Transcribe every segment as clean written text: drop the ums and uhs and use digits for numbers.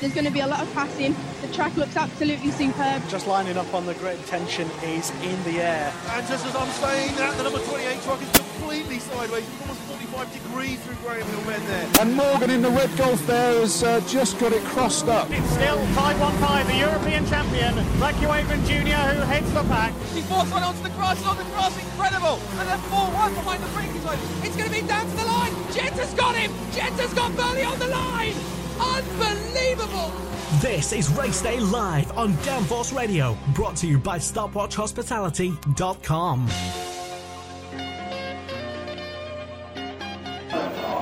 There's going to be a lot of passing. The track looks absolutely superb. Just lining up on the grid, tension is in the air. And just as I'm saying that, the number 28 truck is completely sideways, almost 45 degrees through Graham Hill end there. And Morgan in the red Golf there has just got it crossed up. It's still 5-1-5, the European champion, Lucky Wakeman Jr., who heads the pack. He forced one onto the grass, incredible. And then 4-1 behind the braking line. It's going to be down to the line. Jets has got him. Jets has got Burley on the line. Unbelievable! This is Race Day Live on Downforce Radio, brought to you by StopwatchHospitality.com.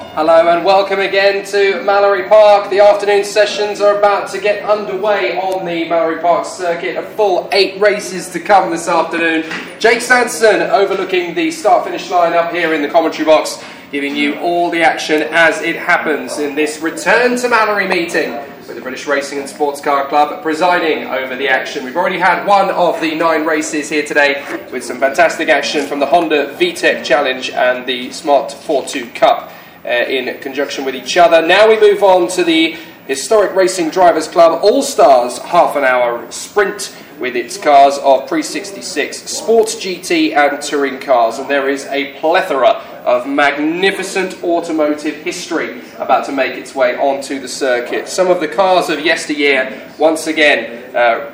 Hello and welcome again to Mallory Park. The afternoon sessions are about to get underway on the Mallory Park circuit. A full 8 races to come this afternoon. Jake Sanson overlooking the start-finish line up here in the commentary box, giving you all the action as it happens in this return to Mallory meeting with the British Racing and Sports Car Club presiding over the action. We've already had one of the 9 races here today with some fantastic action from the Honda VTEC Challenge and the Smart 42 Cup in conjunction with each other. Now we move on to the Historic Racing Drivers Club All-Stars half-an-hour sprint with its cars of Pre-66 Sports GT and Touring cars, and there is a plethora of magnificent automotive history about to make its way onto the circuit. Some of the cars of yesteryear, once again,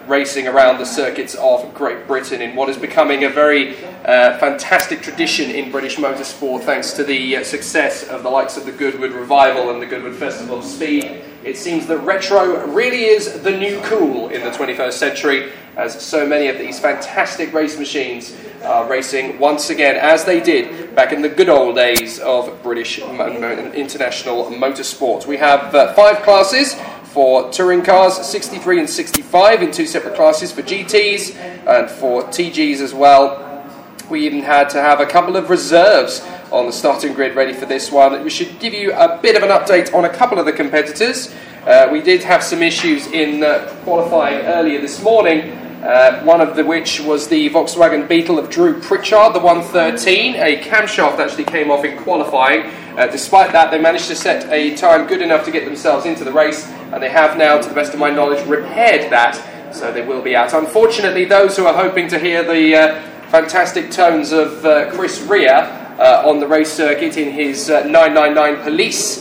racing around the circuits of Great Britain in what is becoming a very fantastic tradition in British motorsport, thanks to the success of the likes of the Goodwood Revival and the Goodwood Festival of Speed. It seems that retro really is the new cool in the 21st century, as so many of these fantastic race machines are racing once again, as they did back in the good old days of British international motorsport. We have 5 classes for touring cars, 63 and 65 in 2 separate classes for GTs and for TGs as well. We even had to have a couple of reserves on the starting grid ready for this one. We should give you a bit of an update on a couple of the competitors. We did have some issues in qualifying earlier this morning, one of the which was the Volkswagen Beetle of Drew Pritchard, the 113. A camshaft actually came off in qualifying. Despite that, they managed to set a time good enough to get themselves into the race, and they have now, to the best of my knowledge, repaired that, so they will be out. Unfortunately, those who are hoping to hear the fantastic tones of Chris Rea on the race circuit in his 999 Police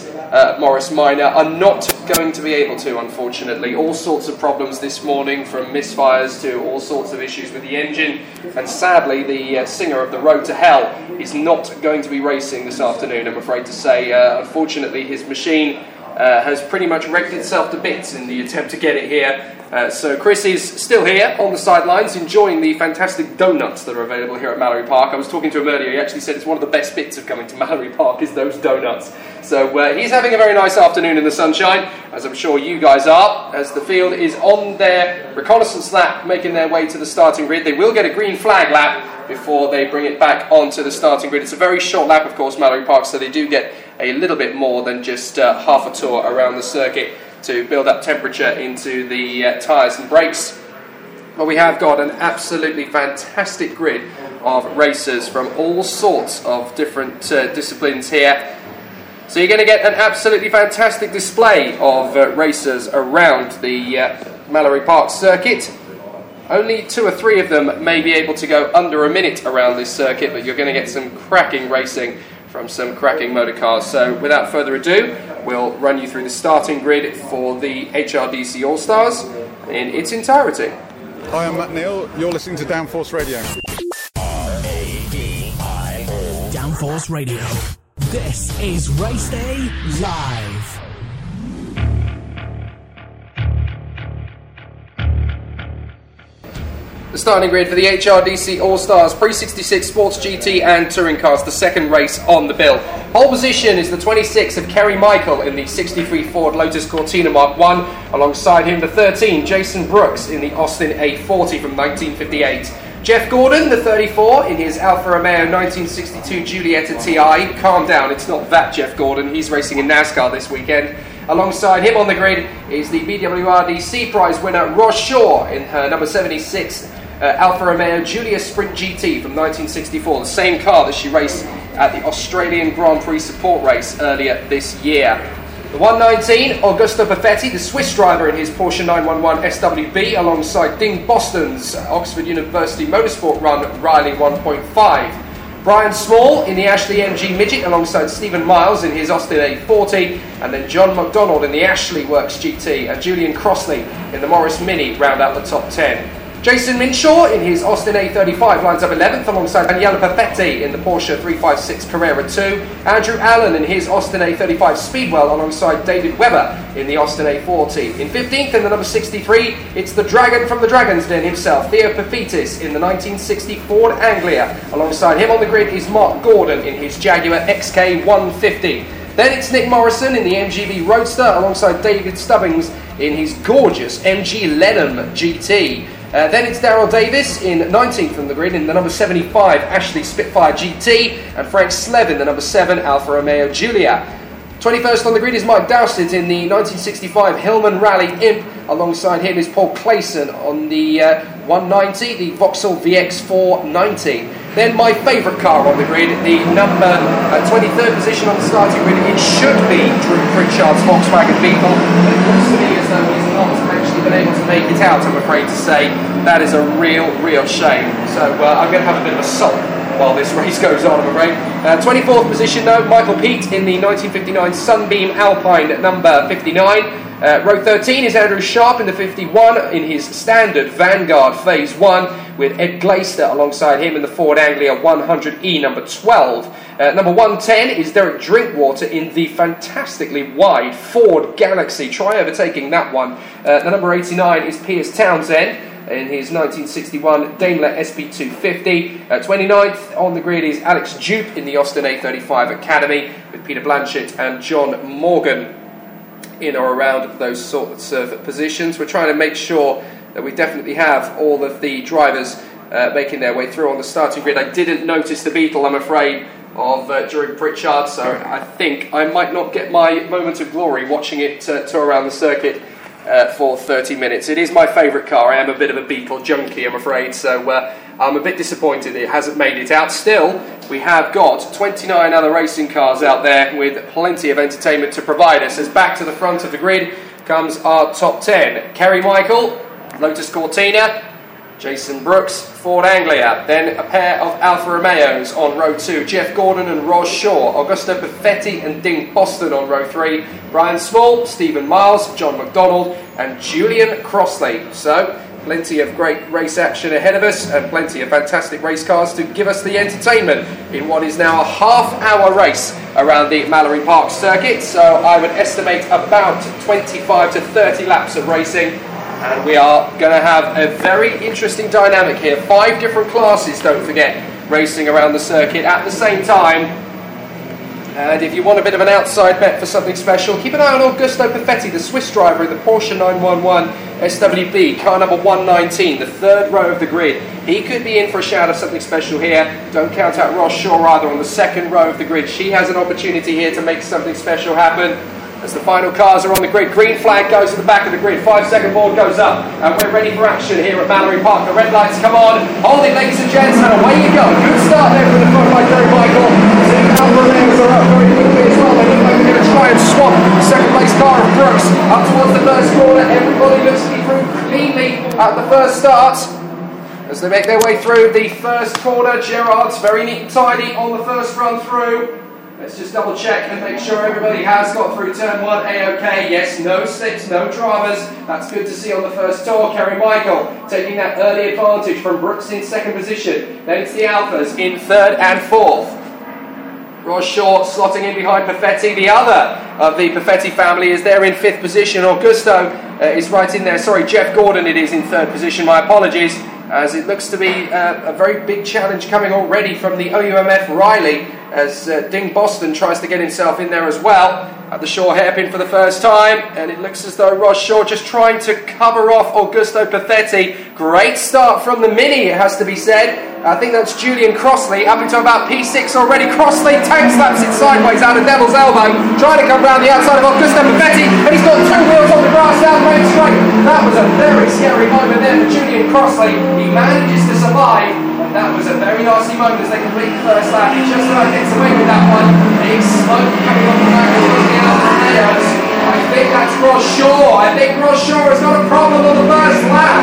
Morris Minor are not going to be able to, unfortunately. All sorts of problems this morning, from misfires to all sorts of issues with the engine, and sadly the singer of The Road to Hell is not going to be racing this afternoon, I'm afraid to say. Unfortunately, his machine has pretty much wrecked itself to bits in the attempt to get it here. So Chris is still here on the sidelines enjoying the fantastic donuts that are available here at Mallory Park. I was talking to him earlier, he actually said it's one of the best bits of coming to Mallory Park is those donuts. So he's having a very nice afternoon in the sunshine, as I'm sure you guys are, as the field is on their reconnaissance lap making their way to the starting grid. They will get a green flag lap before they bring it back onto the starting grid. It's a very short lap, of course, Mallory Park, so they do get a little bit more than just half a tour around the circuit to build up temperature into the tyres and brakes. But we have got an absolutely fantastic grid of racers from all sorts of different disciplines here. So you're going to get an absolutely fantastic display of racers around the Mallory Park circuit. Only 2 or 3 of them may be able to go under a minute around this circuit, but you're going to get some cracking racing from some cracking motor cars. So without further ado, we'll run you through the starting grid for the HRDC All-Stars in its entirety. Hi, I'm Matt Neal. You're listening to Downforce Radio. R-A-D-I-O. Downforce Radio. This is Race Day Live. The starting grid for the HRDC All-Stars Pre-66 Sports GT and Touring Cars, the second race on the bill. Pole position is the 26 of Kerry Michael in the 63 Ford Lotus Cortina Mark I, alongside him the 13 Jason Brooks in the Austin A40 from 1958. Jeff Gordon, the 34, in his Alfa Romeo 1962 Giulietta TI. Calm down, it's not that Jeff Gordon, he's racing in NASCAR this weekend. Alongside him on the grid is the BWRDC prize winner Ross Shaw in her number 76 Alfa Romeo Giulia Sprint GT from 1964, the same car that she raced at the Australian Grand Prix support race earlier this year. The 119, Augusto Perfetti, the Swiss driver in his Porsche 911 SWB, alongside Ding Boston's Oxford University Motorsport run Riley 1.5. Brian Small in the Ashley MG Midget, alongside Stephen Miles in his Austin A40, and then John McDonald in the Ashley Works GT, and Julian Crossley in the Morris Mini round out the top 10. Jason Minshaw in his Austin A35 lines up 11th alongside Daniela Perfetti in the Porsche 356 Carrera 2. Andrew Allen in his Austin A35 Speedwell alongside David Webber in the Austin A40. In 15th in the number 63, it's the Dragon from the Dragon's Den himself, Theo Pafitis in the 1960 Ford Anglia. Alongside him on the grid is Mark Gordon in his Jaguar XK150. Then it's Nick Morrison in the MGB Roadster alongside David Stubbings in his gorgeous MG Lenham GT. Then it's Daryl Davis in 19th on the grid in the number 75 Ashley Spitfire GT, and Frank Sleb in the number 7 Alfa Romeo Giulia. 21st on the grid is Mike Dowsett in the 1965 Hillman Rally Imp. Alongside him is Paul Clayson on the 190, the Vauxhall VX490. Then my favourite car on the grid, the number 23rd position on the starting grid, it should be Drew Pritchard's Volkswagen Beetle, but it looks to me as though he's not actually been able to make it out, I'm afraid to say. That is a real, real shame. So I'm going to have a bit of a sulk while this race goes on, I'm afraid. 24th position though, Michael Peet in the 1959 Sunbeam Alpine at number 59. Row 13 is Andrew Sharp in the 51 in his standard Vanguard Phase 1 with Ed Glaister alongside him in the Ford Anglia 100E number 12. Number 110 is Derek Drinkwater in the fantastically wide Ford Galaxy. Try overtaking that one. The number 89 is Piers Townsend in his 1961 Daimler SP250. 29th on the grid is Alex Jupe in the Austin A35 Academy with Peter Blanchett and John Morgan in or around those sorts of positions. We're trying to make sure that we definitely have all of the drivers making their way through on the starting grid. I didn't notice the Beetle, I'm afraid, of Drew Pritchard, so I think I might not get my moment of glory watching it tour around the circuit for 30 minutes. It is my favourite car. I am a bit of a Beetle junkie, I'm afraid, so I'm a bit disappointed it hasn't made it out. Still, we have got 29 other racing cars out there with plenty of entertainment to provide us. As back to the front of the grid comes our top 10. Kerry Michael, Lotus Cortina, Jason Brooks, Ford Anglia. Then a pair of Alfa Romeos on row 2. Jeff Gordon and Ross Shaw. Augusto Perfetti and Ding Boston on row 3. Brian Small, Stephen Miles, John McDonald and Julian Crossley. So plenty of great race action ahead of us and plenty of fantastic race cars to give us the entertainment in what is now a half-hour race around the Mallory Park circuit. So I would estimate about 25 to 30 laps of racing, and we are going to have a very interesting dynamic here. 5 different classes, don't forget, racing around the circuit at the same time. And if you want a bit of an outside bet for something special, keep an eye on Augusto Perfetti, the Swiss driver in the Porsche 911 SWB, car number 119, the third row of the grid. He could be in for a shout of something special here. Don't count out Ross Shaw either on the second row of the grid. She has an opportunity here to make something special happen. As the final cars are on the grid, green flag goes to the back of the grid, 5-second board goes up, and we're ready for action here at Mallory Park. The red lights come on, hold it ladies and gents, and away you go. Good start there from the front by Kerry Michael. Alfa Romeos are up very quickly as well. They look like they're going to try and swap the second place car of Brooks up towards the first corner. Everybody looks to be through cleanly at the first start. As they make their way through the first corner, Gerard's very neat and tidy on the first run through. Let's just double check and make sure everybody has got through turn one A-OK. Yes, no slips, no dramas. That's good to see on the first tour. Kerry Michael taking that early advantage from Brooks in second position. Then it's the Alphas in third and fourth. Ross Shaw slotting in behind Perfetti. The other of the Perfetti family is there in fifth position. Augusto is right in there. Sorry, Jeff Gordon it is in third position. My apologies. As it looks to be a very big challenge coming already from the OUMF Riley as Ding Boston tries to get himself in there as well at the Shaw hairpin for the first time, and it looks as though Ross Shaw just trying to cover off Augusto Perfetti. Great start from the Mini, it has to be said. I think that's Julian Crossley up into about P6 already. Crossley tank slaps it sideways out of Devil's Elbow, trying to come round the outside of Augusto Perfetti, and he's got two wheels on the grass now, great straight. That was a very scary moment there for Julian Crossley. He manages to survive, and that was a very nasty moment as they complete the first lap. He just about gets away with that one. Big smoke coming off the back of the Alphateros. I think that's Ross Shaw. I think Ross Shaw has got a problem on the first lap.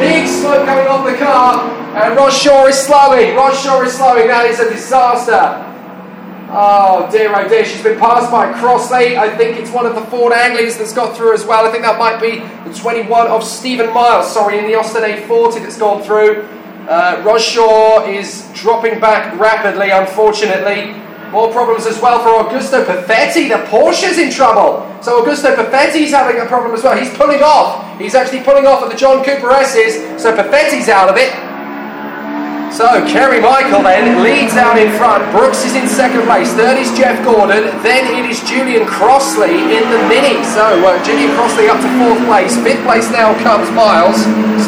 Big smoke coming off the car. And Ross Shaw is slowing. Ross Shaw is slowing. That is a disaster. Oh dear, she's been passed by Crossley. I think it's one of the Ford Anglies that's got through as well. I think that might be the 21 of Stephen Miles, in the Austin A40 that's gone through. Ross Shaw is dropping back rapidly, unfortunately. More problems as well for Augusto Perfetti. The Porsche's in trouble. So Augusto Perfetti's having a problem as well. He's pulling off. He's actually pulling off at the John Cooper S's, so Perfetti's out of it. So Kerry Michael then leads out in front. Brooks is in second place. Third is Jeff Gordon. Then it is Julian Crossley in the Mini. So Julian Crossley up to fourth place. Fifth place now comes Miles.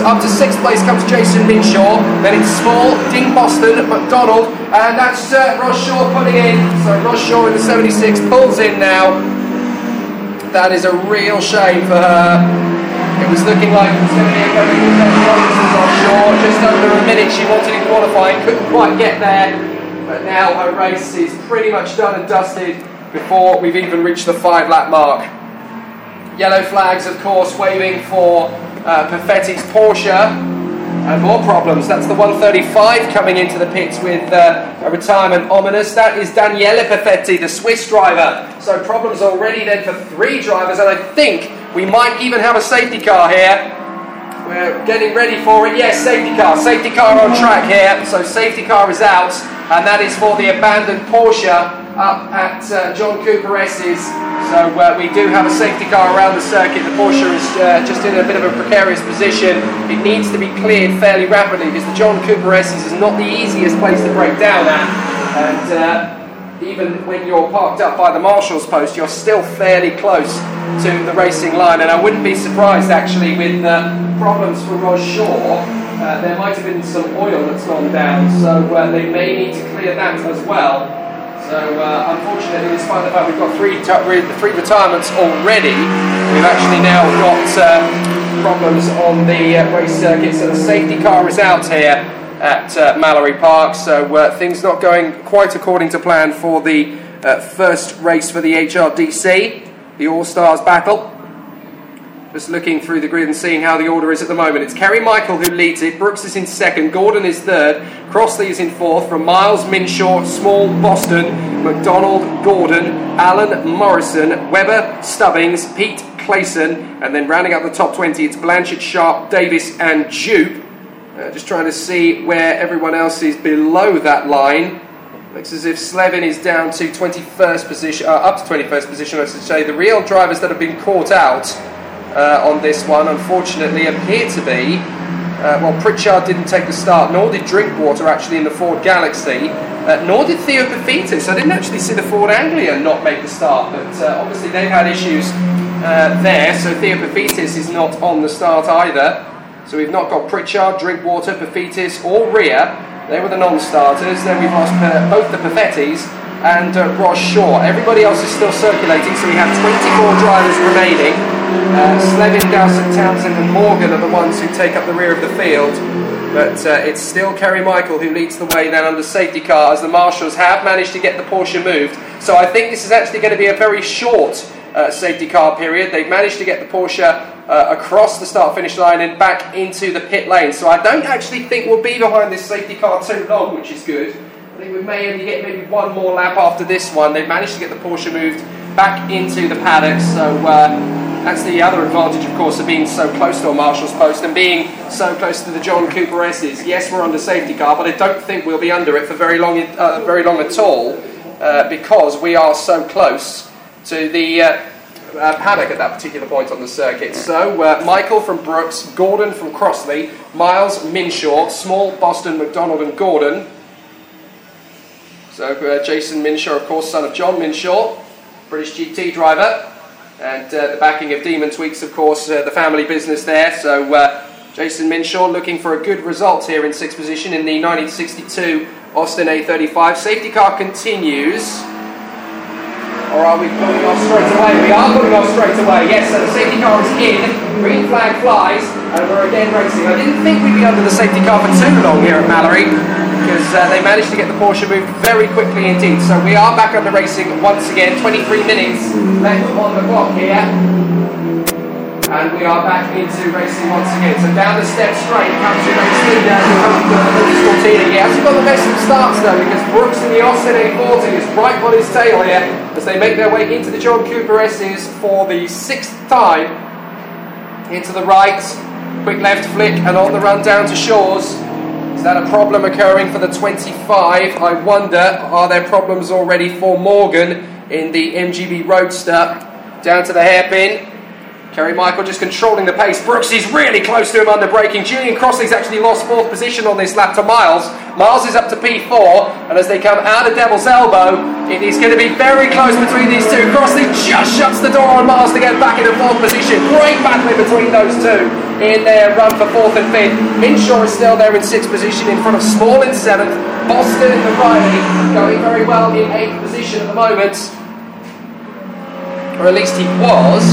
Up to sixth place comes Jason Minshaw. Then it's Small, Ding Boston, McDonald, and that's Ross Shaw putting in. So Ross Shaw in the 76 pulls in now. That is a real shame for her. It was looking like it was going to be a go with Robinson's offshore. Just over a minute she wanted in qualifying, couldn't quite get there. But now her race is pretty much done and dusted before we've even reached the 5-lap mark. Yellow flags, of course, waving for Perfetti's Porsche. And more problems. That's the 135 coming into the pits with a retirement ominous. That is Daniele Perfetti, the Swiss driver. So problems already then for three drivers, and I think we might even have a safety car here. We're getting ready for it. Yes, safety car. Safety car on track here. So safety car is out. And that is for the abandoned Porsche up at John Cooper S's. So we do have a safety car around the circuit. The Porsche is just in a bit of a precarious position. It needs to be cleared fairly rapidly because the John Cooper S's is not the easiest place to break down at. And even when you're parked up by the marshal's post, you're still fairly close to the racing line, and I wouldn't be surprised actually with problems for Ross Shaw. There might have been some oil that's gone down, so they may need to clear that as well. So unfortunately, despite the fact we've got three retirements already, we've actually now got problems on the race circuit. So the safety car is out here at Mallory Park, so things not going quite according to plan for the first race for the HRDC. The All-Stars battle. Just looking through the grid and seeing how the order is at the moment. It's Kerry Michael who leads it. Brooks is in second. Gordon is third. Crossley is in fourth. From Miles, Minshaw, Small, Boston, McDonald, Gordon, Allen, Morrison, Webber, Stubbings, Pete, Clayson, and then rounding up the top 20, it's Blanchett, Sharp, Davis, and Jupe. Just trying to see where everyone else is below that line. Looks as if Slevin is down to 21st position, up to 21st position, I should say. The real drivers that have been caught out on this one, unfortunately, appear to be, Pritchard didn't take the start, nor did Drinkwater, actually, in the Ford Galaxy, nor did Theo Pafitis. I didn't actually see the Ford Anglia not make the start, but obviously they've had issues there, so Theo Pafitis is not on the start either. So we've not got Pritchard, Drinkwater, Pafitis, or Rhea. They were the non-starters. Then we've lost both the Perfettis and Ross Shaw. Everybody else is still circulating, so we have 24 drivers remaining. Slevin, Dowsett, Townsend and Morgan are the ones who take up the rear of the field. But it's still Kerry Michael who leads the way then under safety car, as the marshals have managed to get the Porsche moved. So I think this is actually going to be a very short safety car period. They've managed to get the Porsche across the start-finish line and back into the pit lane. So I don't actually think we'll be behind this safety car too long, which is good. think we may only get maybe one more lap after this one. They've managed to get the Porsche moved back into the paddocks, so that's the other advantage, of course, of being so close to a marshal's post and being so close to the John Cooper S's. Yes, we're under safety car, but I don't think we'll be under it for very long at all, because we are so close to the paddock at that particular point on the circuit. So Michael from Brooks, Gordon from Crossley, Miles, Minshaw, Small, Boston, McDonald and Gordon. So Jason Minshaw, of course, son of John Minshaw, British GT driver, and the backing of Demon Tweaks, of course, the family business there. So Jason Minshaw looking for a good result here in sixth position in the 1962 Austin A35. Safety car continues. Or are we pulling off straight away? We are pulling off straight away, yes. So the safety car is in, green flag flies, and we're again racing. I didn't think we'd be under the safety car for too long here at Mallory, because they managed to get the Porsche moved very quickly indeed. So we are back under racing once again, 23 minutes left on the clock here. And we are back into racing once again. So down the step straight comes your race leader, Cortina. He hasn't got the best of starts though, because Brooks in the Austin A40 is right on his tail here as they make their way into the John Cooper S's for the sixth time. Into the right, quick left flick, and on the run down to Shaw's. Is that a problem occurring for the 25? I wonder, are there problems already for Morgan in the MGB Roadster? Down to the hairpin. Kerry Michael just controlling the pace. Brooks is really close to him under braking. Julian Crossley's actually lost fourth position on this lap to Miles. Miles is up to P4, and as they come out of Devil's Elbow, it is going to be very close between these two. Crossley just shuts the door on Miles to get back into fourth position. Great battle between those two in their run for fourth and fifth. Minshaw is still there in sixth position in front of Small in seventh. Boston and Riley going very well in eighth position at the moment. Or at least he was.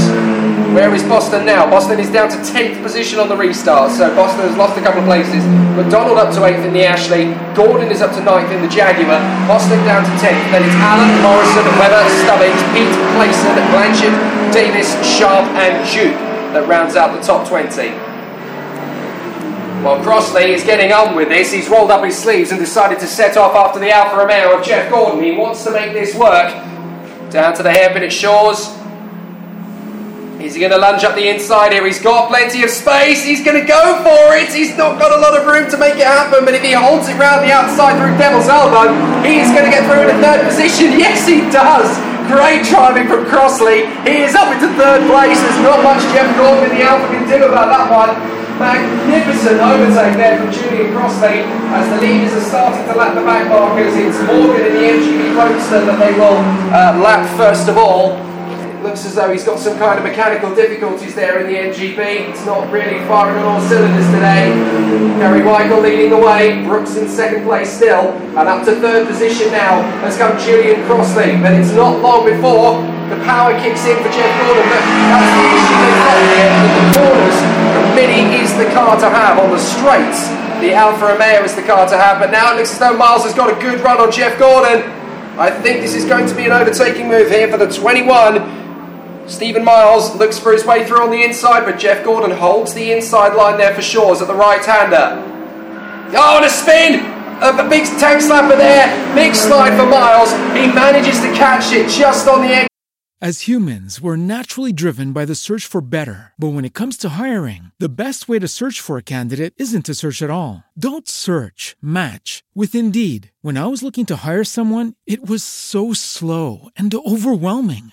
Where is Boston now? Boston is down to 10th position on the restart, so Boston has lost a couple of places. McDonald up to 8th in the Ashley, Gordon is up to 9th in the Jaguar, Boston down to 10th, then it's Allen, Morrison, Webber, Stubbings, Pete, Clayson, Blanchett, Davis, Sharp and Duke that rounds out the top 20. Well, Crossley is getting on with this. He's rolled up his sleeves and decided to set off after the Alfa Romeo of Jeff Gordon. He wants to make this work. Down to the hairpin at Shaw's. Is he going to lunge up the inside here? He's got plenty of space. He's going to go for it. He's not got a lot of room to make it happen, but if he holds it round the outside through Devil's Elbow, he is going to get through into third position. Yes, he does. Great driving from Crossley. He is up into third place. There's not much Jeff Gordon in the Alpha can do about that one. Magnificent overtake there from Julian Crossley as the leaders are starting to lap the back markers. It's Morgan in the MGB Roadster that they will lap first of all. It looks as though he's got some kind of mechanical difficulties there in the MGB. It's not really firing on all cylinders today. Kerry Michael leading the way, Brooks in second place still, and up to third position now has come Julian Crossley, but it's not long before the power kicks in for Jeff Gordon. But that's the issue they've got here in the corners. Mini is the car to have on the straights. The Alfa Romeo is the car to have, but now it looks as though Miles has got a good run on Jeff Gordon. I think this is going to be an overtaking move here for the 21. Stephen Miles looks for his way through on the inside, but Jeff Gordon holds the inside line there for Shaw's at the right-hander. Oh, and a spin! A big tank slapper there. Big slide for Miles. He manages to catch it just on the edge. As humans, we're naturally driven by the search for better. But when it comes to hiring, the best way to search for a candidate isn't to search at all. Don't search, match with Indeed. When I was looking to hire someone, it was so slow and overwhelming.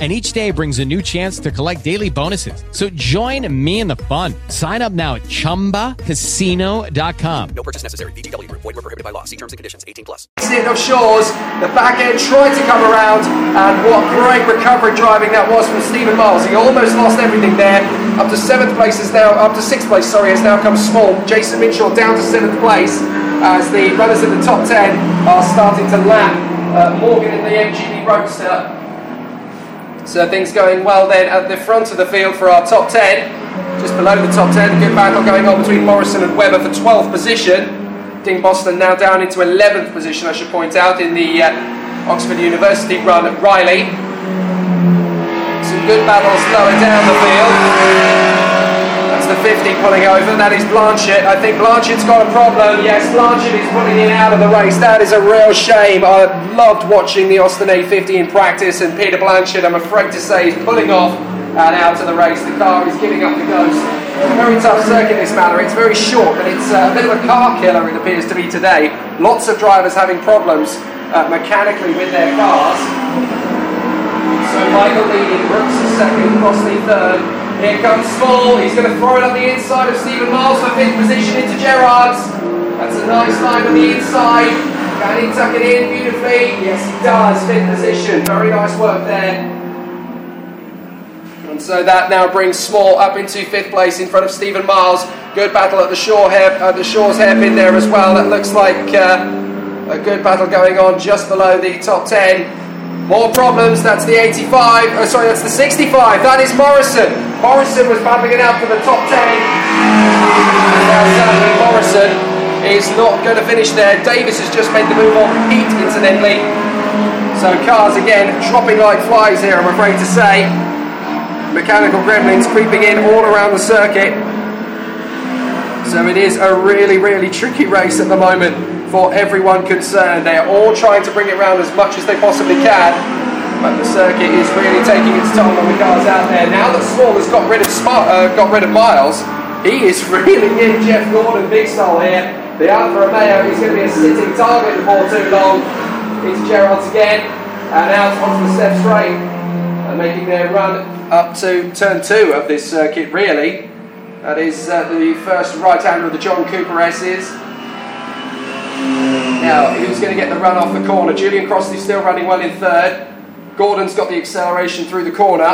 And each day brings a new chance to collect daily bonuses. So join me in the fun. Sign up now at ChumbaCasino.com. No purchase necessary. VGW Group. Void where prohibited by law. See terms and conditions. 18+. Of Shaw's, the back end tried to come around, and what great recovery driving that was from Stephen Miles. He almost lost everything there. Up to sixth place has now come Small. Jason Minshaw down to 7th place as the runners in the top 10 are starting to lap Morgan in the MGB Roadster. So things going well then at the front of the field for our top 10. Just below the top 10, good battle going on between Morrison and Webber for 12th position. Ding Boston now down into 11th position, I should point out, in the Oxford University run at Riley. Some good battles lower down the field. That's the 50 pulling over. That is Blanchett. I think Blanchett's got a problem. Yes, Blanchett is pulling in out of the race. That is a real shame. I loved watching the Austin A50 in practice, and Peter Blanchett, I'm afraid to say, is pulling off and out of the race. The car is giving up the ghost. It's a very tough circuit, this Mallory. It's very short, but it's a bit of a car killer, it appears to be today. Lots of drivers having problems mechanically with their cars. So Michael leading, Brooks is second, Crossley third. Here comes Small, he's going to throw it up the inside of Stephen Miles for 5th position into Gerrard's. That's a nice line on the inside. Can he tuck it in beautifully? Yes, he does, 5th position. Very nice work there. And so that now brings Small up into 5th place in front of Stephen Miles. Good battle at the Shaw's hairpin there as well. That looks like a good battle going on just below the top 10. More problems, that's the 65, that is Morrison. Morrison was battling it out for the top 10. Now sadly Morrison is not going to finish there. Davis has just made the move on Pete, incidentally. So cars again dropping like flies here, I'm afraid to say. Mechanical gremlins creeping in all around the circuit. So it is a really, really tricky race at the moment for everyone concerned. They are all trying to bring it round as much as they possibly can, but the circuit is really taking its toll on the cars out there. Now that Small has got rid of Miles, he is reeling in Jeff Gordon, big style here. The Alfa Romeo is going to be a sitting target before too long. It's Gerrard's again, and out onto the step straight, and making their run up to turn 2 of this circuit, really. That is the first right-hander of the John Cooper S's. Now, who's going to get the run off the corner? Julian Crossley's still running well in third. Gordon's got the acceleration through the corner.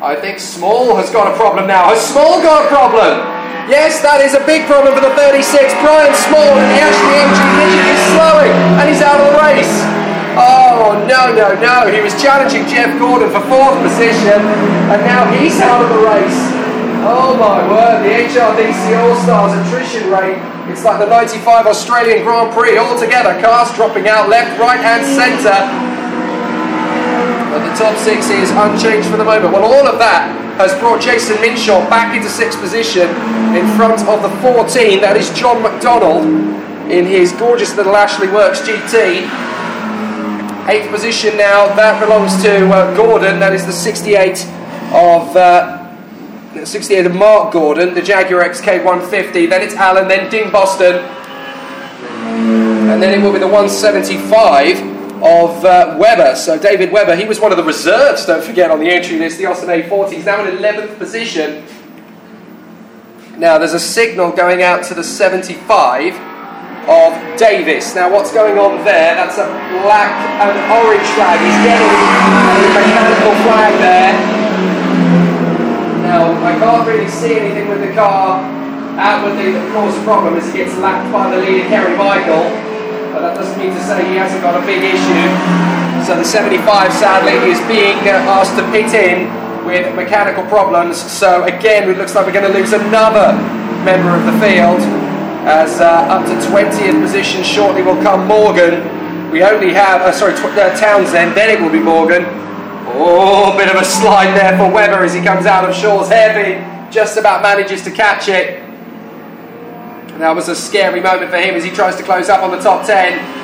I think Small has got a problem now. Has Small got a problem? Yes, that is a big problem for the 36. Brian Small and the Ashley engine is slowing, and he's out of the race. Oh, no. He was challenging Jeff Gordon for 4th position, and now he's out of the race. Oh my word, the HRDC All-Stars attrition rate, it's like the 95 Australian Grand Prix altogether. Cars dropping out left, right and centre. But the top 6 is unchanged for the moment. Well, all of that has brought Jason Minshaw back into 6th position in front of the 14. That is John McDonald in his gorgeous little Ashley Works GT. 8th position now, that belongs to Gordon. That is the 68 of Mark Gordon, the Jaguar XK150, then it's Allen, then Ding Boston, and then it will be the 175 of Webber. So David Webber, he was one of the reserves, don't forget, on the entry list, the Austin A40. He's now in 11th position. Now there's a signal going out to the 75 of Davis. Now what's going on there? That's a black and orange flag. He's getting a mechanical flag there. Now, I can't really see anything with the car outwardly that caused a problem as he gets lapped by the leader, Kerry Michael, but that doesn't mean to say he hasn't got a big issue. So the 75, sadly, is being asked to pit in with mechanical problems. So again, it looks like we're going to lose another member of the field, as up to 20th position shortly will come Morgan. We only have, Townsend, then it will be Morgan. Oh, bit of a slide there for Webber as he comes out of Shaw's hairpin. Just about manages to catch it. That was a scary moment for him as he tries to close up on the top 10.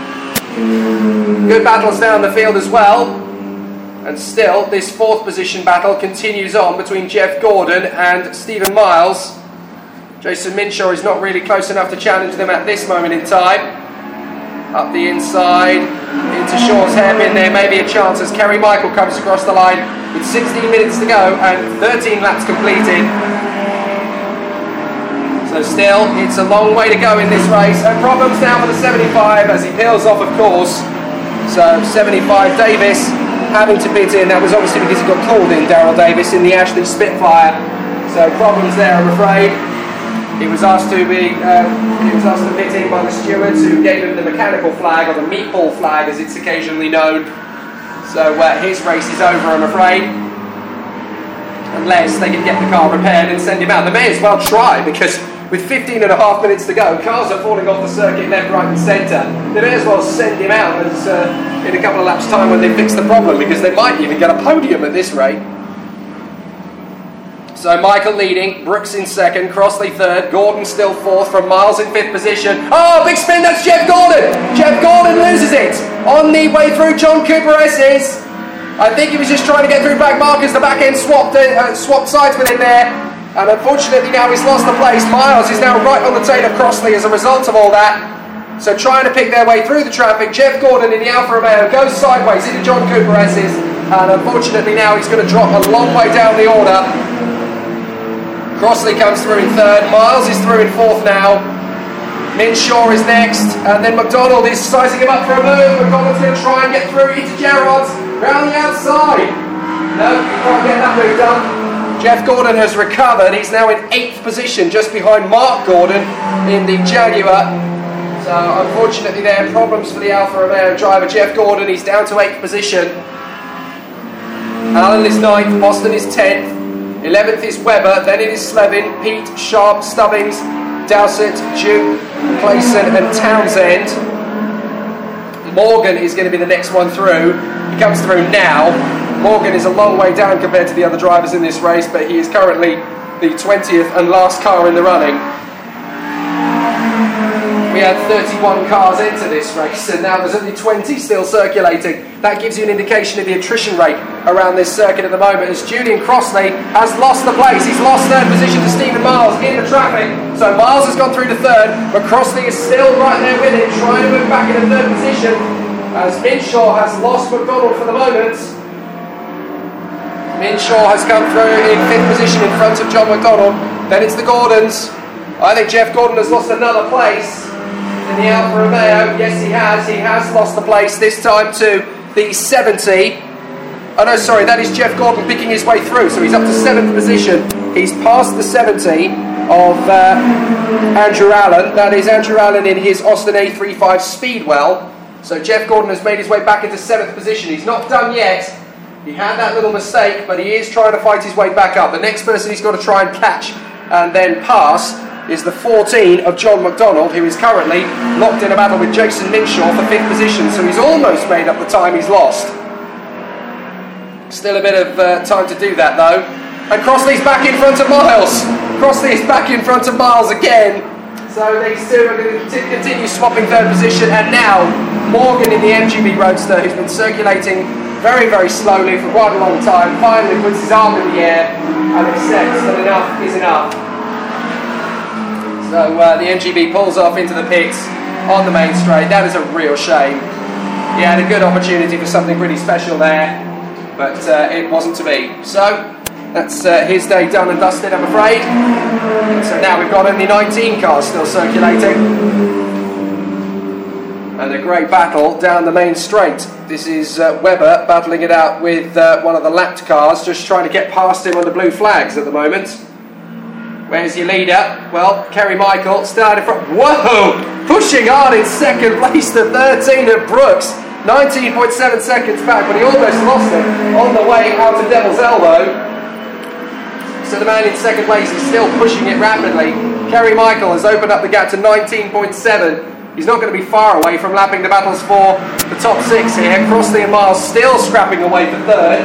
Good battles down the field as well. And still, this fourth position battle continues on between Jeff Gordon and Stephen Miles. Jason Minshaw is not really close enough to challenge them at this moment in time. Up the inside, into Shaw's hairpin there, maybe a chance as Kerry Michael comes across the line with 16 minutes to go and 13 laps completed. So still, it's a long way to go in this race, and problems now for the 75 as he peels off, of course. So 75 Davis having to bid in. That was obviously because he got called in, Daryl Davis, in the Ashley Spitfire. So problems there, I'm afraid. He was asked to bid in by the stewards, who gave him the mechanical flag, or the meatball flag as it's occasionally known. So his race is over, I'm afraid, unless they can get the car repaired and send him out. They may as well try, because with 15 and a half minutes to go, cars are falling off the circuit left, right and centre. They may as well send him out as, in a couple of laps' time, when they fix the problem, because they might even get a podium at this rate. So Michael leading, Brooks in second, Crossley third, Gordon still fourth, from Miles in fifth position. Oh, big spin, that's Jeff Gordon! Jeff Gordon loses it! On the way through, John Cooper S's. I think he was just trying to get through back markers, the back end swapped sides with him there. And unfortunately now he's lost the place. Miles is now right on the tail of Crossley as a result of all that. So trying to pick their way through the traffic, Jeff Gordon in the Alfa Romeo goes sideways into John Cooper S's. And unfortunately now he's going to drop a long way down the order. Crossley comes through in third, Miles is through in fourth now, Minshaw is next, and then McDonald is sizing him up for a move. McDonald's going to try and get through into Gerrard's, round the outside. No, he can't get that move done. Jeff Gordon has recovered, he's now in eighth position, just behind Mark Gordon in the Jaguar. So unfortunately there are problems for the Alfa Romeo driver, Jeff Gordon. He's down to eighth position. Allen is ninth, Boston is 10th. 11th is Webber, then it is Slevin, Pete, Sharp, Stubbings, Dowsett, Duke, Clayson and Townsend. Morgan is going to be the next one through. He comes through now. Morgan is a long way down compared to the other drivers in this race, but he is currently the 20th and last car in the running. We had 31 cars into this race, and now there's only 20 still circulating. That gives you an indication of the attrition rate around this circuit at the moment, as Julian Crossley has lost the place. He's lost third position to Stephen Miles in the traffic. So Miles has gone through to third, but Crossley is still right there with him, trying to move back into third position, as Minshaw has lost McDonald for the moment. Minshaw has come through in fifth position in front of John McDonald. Then it's the Gordons. I think Jeff Gordon has lost another place in the Alfa Romeo. Yes, he has. He has lost the place, this time to the 70. Oh no, sorry, that is Jeff Gordon picking his way through, so he's up to 7th position. He's past the 70 of Andrew Allen. That is Andrew Allen in his Austin A35 Speedwell. So Jeff Gordon has made his way back into 7th position. He's not done yet. He had that little mistake, but he is trying to fight his way back up. The next person he's got to try and catch and then pass is the 14 of John McDonald, who is currently locked in a battle with Jason Minshaw for 5th position, so he's almost made up the time he's lost. Still a bit of time to do that though. And Crossley's back in front of Miles. Crossley is back in front of Miles again. So these two are going to continue swapping third position. And now Morgan in the MGB Roadster, who's been circulating very, very slowly for quite a long time, finally puts his arm in the air and accepts that enough is enough. So the MGB pulls off into the pits on the main straight. That is a real shame. He had a good opportunity for something really special there, but it wasn't to be. So that's his day done and dusted, I'm afraid. So now we've got only 19 cars still circulating, and a great battle down the main straight. This is Webber battling it out with one of the lapped cars, just trying to get past him on the blue flags at the moment. Where's your leader? Well, Kerry Michael still out in front. Whoa! Pushing hard in second place to 13 at Brooks. 19.7 seconds back, but he almost lost it on the way out to Devil's Elbow. So the man in second place is still pushing it rapidly. Kerry Michael has opened up the gap to 19.7. He's not going to be far away from lapping the battles for the top six here. Crossley and Miles still scrapping away for third.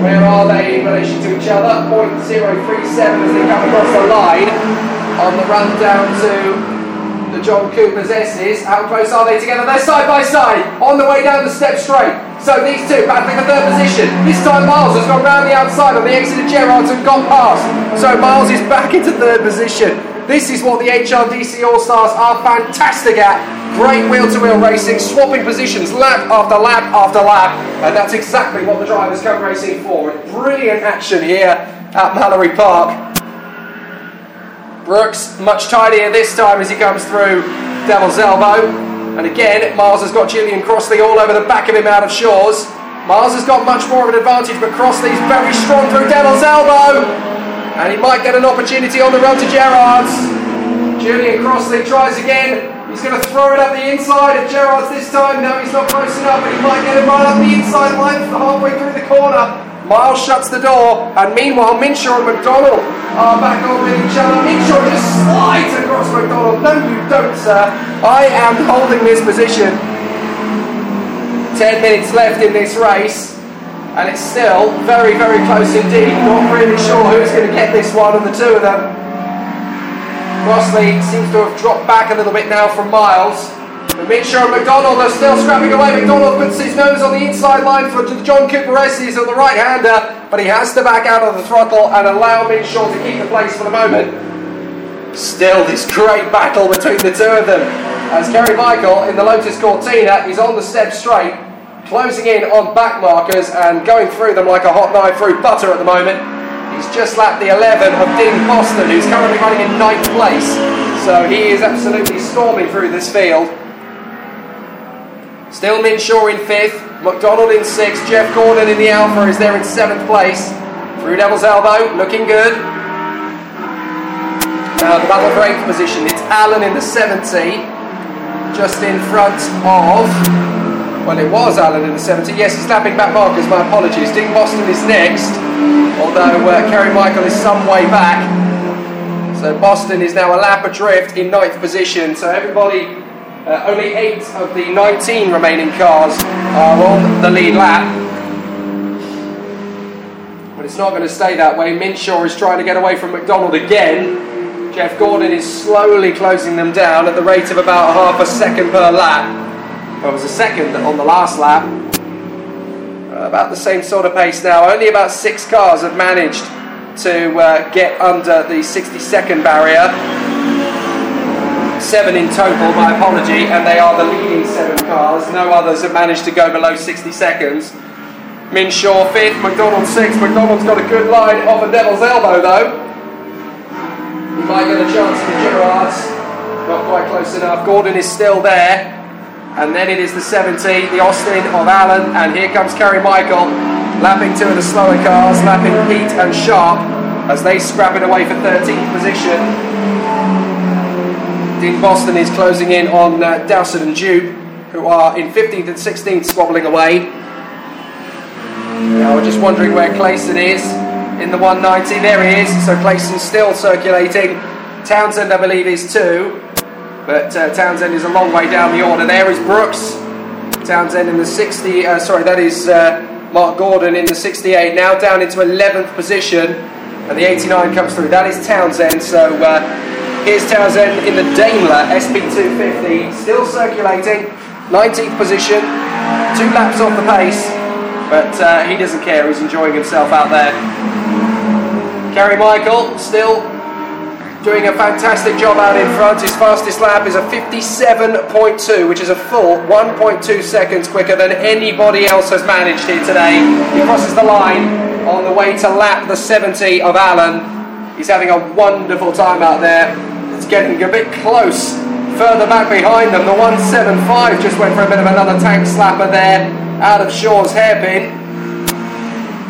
Where are they in relation to each other? 0.037 as they come across the line. on the run down to the John Cooper's S's. How close are they together? They're side by side on the way down the step straight. So these two battling for third position. This time Miles has gone round the outside on the exit of Gerrards and gone past. So Miles is back into third position. This is what the HRDC All-Stars are fantastic at. Great wheel-to-wheel racing, swapping positions lap after lap after lap. And that's exactly what the drivers come racing for. Brilliant action here at Mallory Park. Brooks much tidier this time as he comes through Devil's Elbow. And again, Miles has got Julian Crossley all over the back of him out of Shaw's. Miles has got much more of an advantage, but Crossley's very strong through Devil's Elbow. And he might get an opportunity on the run to Gerrards. Julian Crossley tries again. He's going to throw it up the inside at Gerrards this time. No, he's not close enough, but he might get it right up the inside line halfway through the corner. Miles shuts the door, and meanwhile Minshaw and McDonald are back on with each other. Minshaw just slides across McDonald. No, you don't, sir. I am holding this position. 10 minutes left in this race. And it's still very, very close indeed. Not really sure who's going to get this one of the two of them. Crossley seems to have dropped back a little bit now from Miles. But Minshaw and McDonald are still scrapping away. McDonald puts his nose on the inside line for John Cooper S's on the right-hander, but he has to back out of the throttle and allow Minshaw to keep the place for the moment. Still this great battle between the two of them, as Kerry Michael in the Lotus Cortina is on the step straight, closing in on back markers and going through them like a hot knife through butter at the moment. He's just lapped the 11 of Ding Boston, who's currently running in 9th place. So he is absolutely storming through this field. Still Minshaw in 5th, McDonald in 6th, Jeff Gordon in the Alpha is there in 7th place. Through Devil's Elbow, looking good. Now the battle for 8th position, it's Allen in the 70, just in front of... Well, it was Allen in the 70. Yes, he's lapping back markers, my apologies. Ding Boston is next, although Kerry Michael is some way back. So Boston is now a lap adrift in 9th position. So everybody, only 8 of the 19 remaining cars are on the lead lap. But it's not going to stay that way. Minshaw is trying to get away from McDonald again. Jeff Gordon is slowly closing them down at the rate of about half a second per lap. Well, it was a second on the last lap. About the same sort of pace now. Only about 6 cars have managed to get under the 60-second barrier. 7 in total, my apology, and they are the leading 7 cars. No others have managed to go below 60 seconds. Minshaw 5th, McDonald 6th. McDonald's got a good line off a Devil's Elbow, though. He might get a chance for Gerrards. Not quite close enough. Gordon is still there. And then it is the 70, the Austin of Allen, and here comes Kerry Michael, lapping two of the slower cars, lapping Pete and Sharp, as they scrap it away for 13th position. Dean Boston is closing in on Dowson and Duke, who are in 15th and 16th, squabbling away. Now we're just wondering where Clayson is, in the 190, there he is, so Clayson's still circulating. Townsend, I believe, is 2. But Townsend is a long way down the order. There is Brooks. Townsend in the 60... Mark Gordon in the 68. Now down into 11th position. And the 89 comes through. That is Townsend. So here's Townsend in the Daimler SP250. Still circulating. 19th position. 2 laps off the pace. But he doesn't care. He's enjoying himself out there. Kerry Michael still... doing a fantastic job out in front. His fastest lap is a 57.2, which is a full 1.2 seconds quicker than anybody else has managed here today. He crosses the line on the way to lap the 70 of Allen. He's having a wonderful time out there. It's getting a bit close. Further back behind them, the 175 just went for a bit of another tank slapper there out of Shaw's hairpin.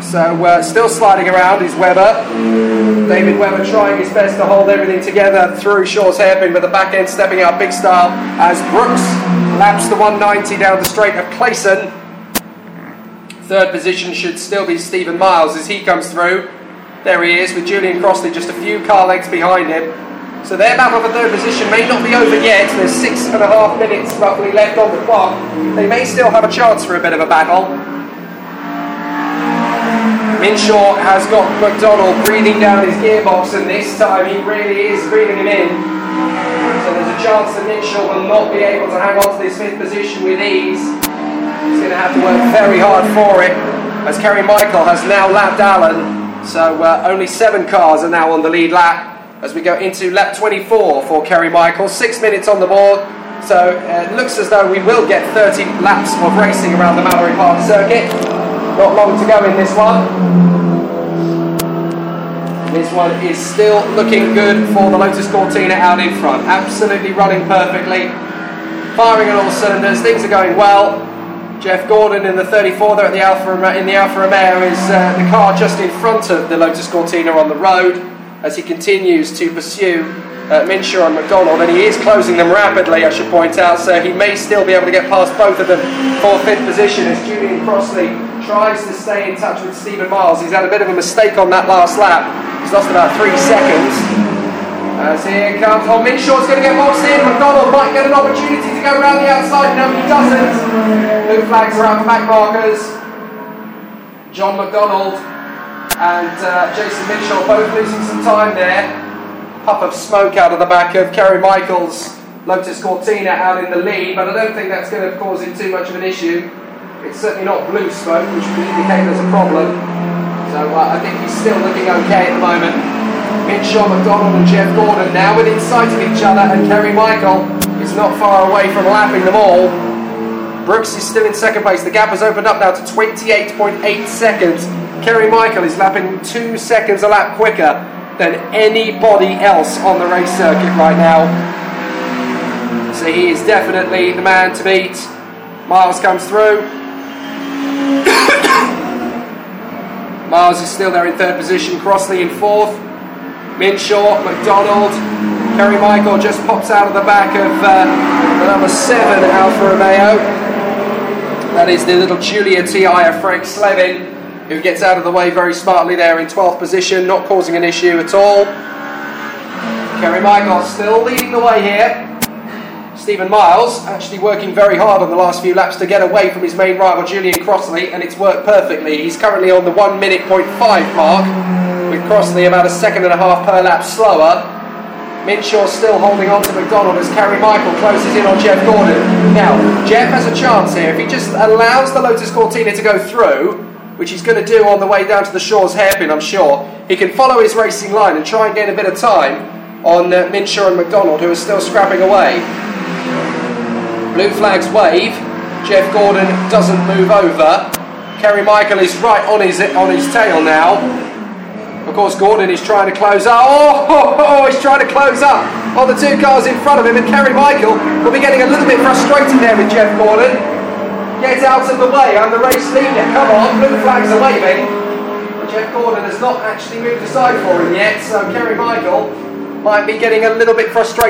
So still sliding around is Webber. David Webber trying his best to hold everything together through Shaw's hairpin, with the back end stepping out big style as Brooks laps the 190 down the straight of Clayson. Third position should still be Stephen Miles as he comes through. There he is with Julian Crossley just a few car lengths behind him. So their battle for third position may not be over yet. There's 6.5 minutes roughly left on the clock. They may still have a chance for a bit of a battle. Minshaw has got McDonald breathing down his gearbox, and this time he really is reeling him in. So there's a chance that Minshaw will not be able to hang on to this fifth position with ease. He's going to have to work very hard for it, as Kerry Michael has now lapped Allen. So only seven cars are now on the lead lap as we go into lap 24 for Kerry Michael. 6 minutes on the board. So it looks as though we will get 30 laps of racing around the Mallory Park circuit. Not long to go in this one. This one is still looking good for the Lotus Cortina out in front. Absolutely running perfectly. Firing on all cylinders. Things are going well. Jeff Gordon in the 34 there at the Alfa Romeo is the car just in front of the Lotus Cortina on the road as he continues to pursue Minshaw and McDonald, and he is closing them rapidly, I should point out, so he may still be able to get past both of them for fifth position as Julian Crossley tries to stay in touch with Stephen Miles. He's had a bit of a mistake on that last lap. He's lost about 3 seconds. As here comes, Minshaw's going to get boxed in. McDonald might get an opportunity to go around the outside. No, he doesn't. Blue flags are out for back markers. John McDonald and Jason Minshaw both losing some time there. Puff of smoke out of the back of Kerry Michael's Lotus Cortina out in the lead, but I don't think that's going to cause him too much of an issue. It's certainly not blue smoke, which would indicate there's a problem. So I think he's still looking okay at the moment. Minshaw, McDonald and Jeff Gordon now within sight of each other, and Kerry Michael is not far away from lapping them all. Brooks is still in second place. The gap has opened up now to 28.8 seconds. Kerry Michael is lapping 2 seconds a lap quicker than anybody else on the race circuit right now. So he is definitely the man to beat. Miles comes through. Miles is still there in third position. Crossley in fourth. Minshaw, McDonald, Kerry Michael just pops out of the back of the number 7 Alfa Romeo. That is the little Julia TI of Frank Slevin, who gets out of the way very smartly there in 12th position, not causing an issue at all. Kerry Michael still leading the way here. Stephen Miles actually working very hard on the last few laps to get away from his main rival Julian Crossley, and it's worked perfectly. He's currently on the 1:05 mark, with Crossley about a second and a half per lap slower. Minshaw still holding on to McDonald as Kerry Michael closes in on Jeff Gordon. Now, Jeff has a chance here. If he just allows the Lotus Cortina to go through, which he's going to do on the way down to the Shaw's hairpin, I'm sure, he can follow his racing line and try and gain a bit of time on Minshaw and McDonald, who are still scrapping away. Blue flags wave. Jeff Gordon doesn't move over. Kerry Michael is right on his tail now. Of course, Gordon is trying to close up. He's trying to close up on the two cars in front of him, and Kerry Michael will be getting a little bit frustrated there with Jeff Gordon. Get out of the way, I'm the race leader, come on, blue flags are waving. But Jeff Gordon has not actually moved aside for him yet, so Kerry Michael might be getting a little bit frustrated.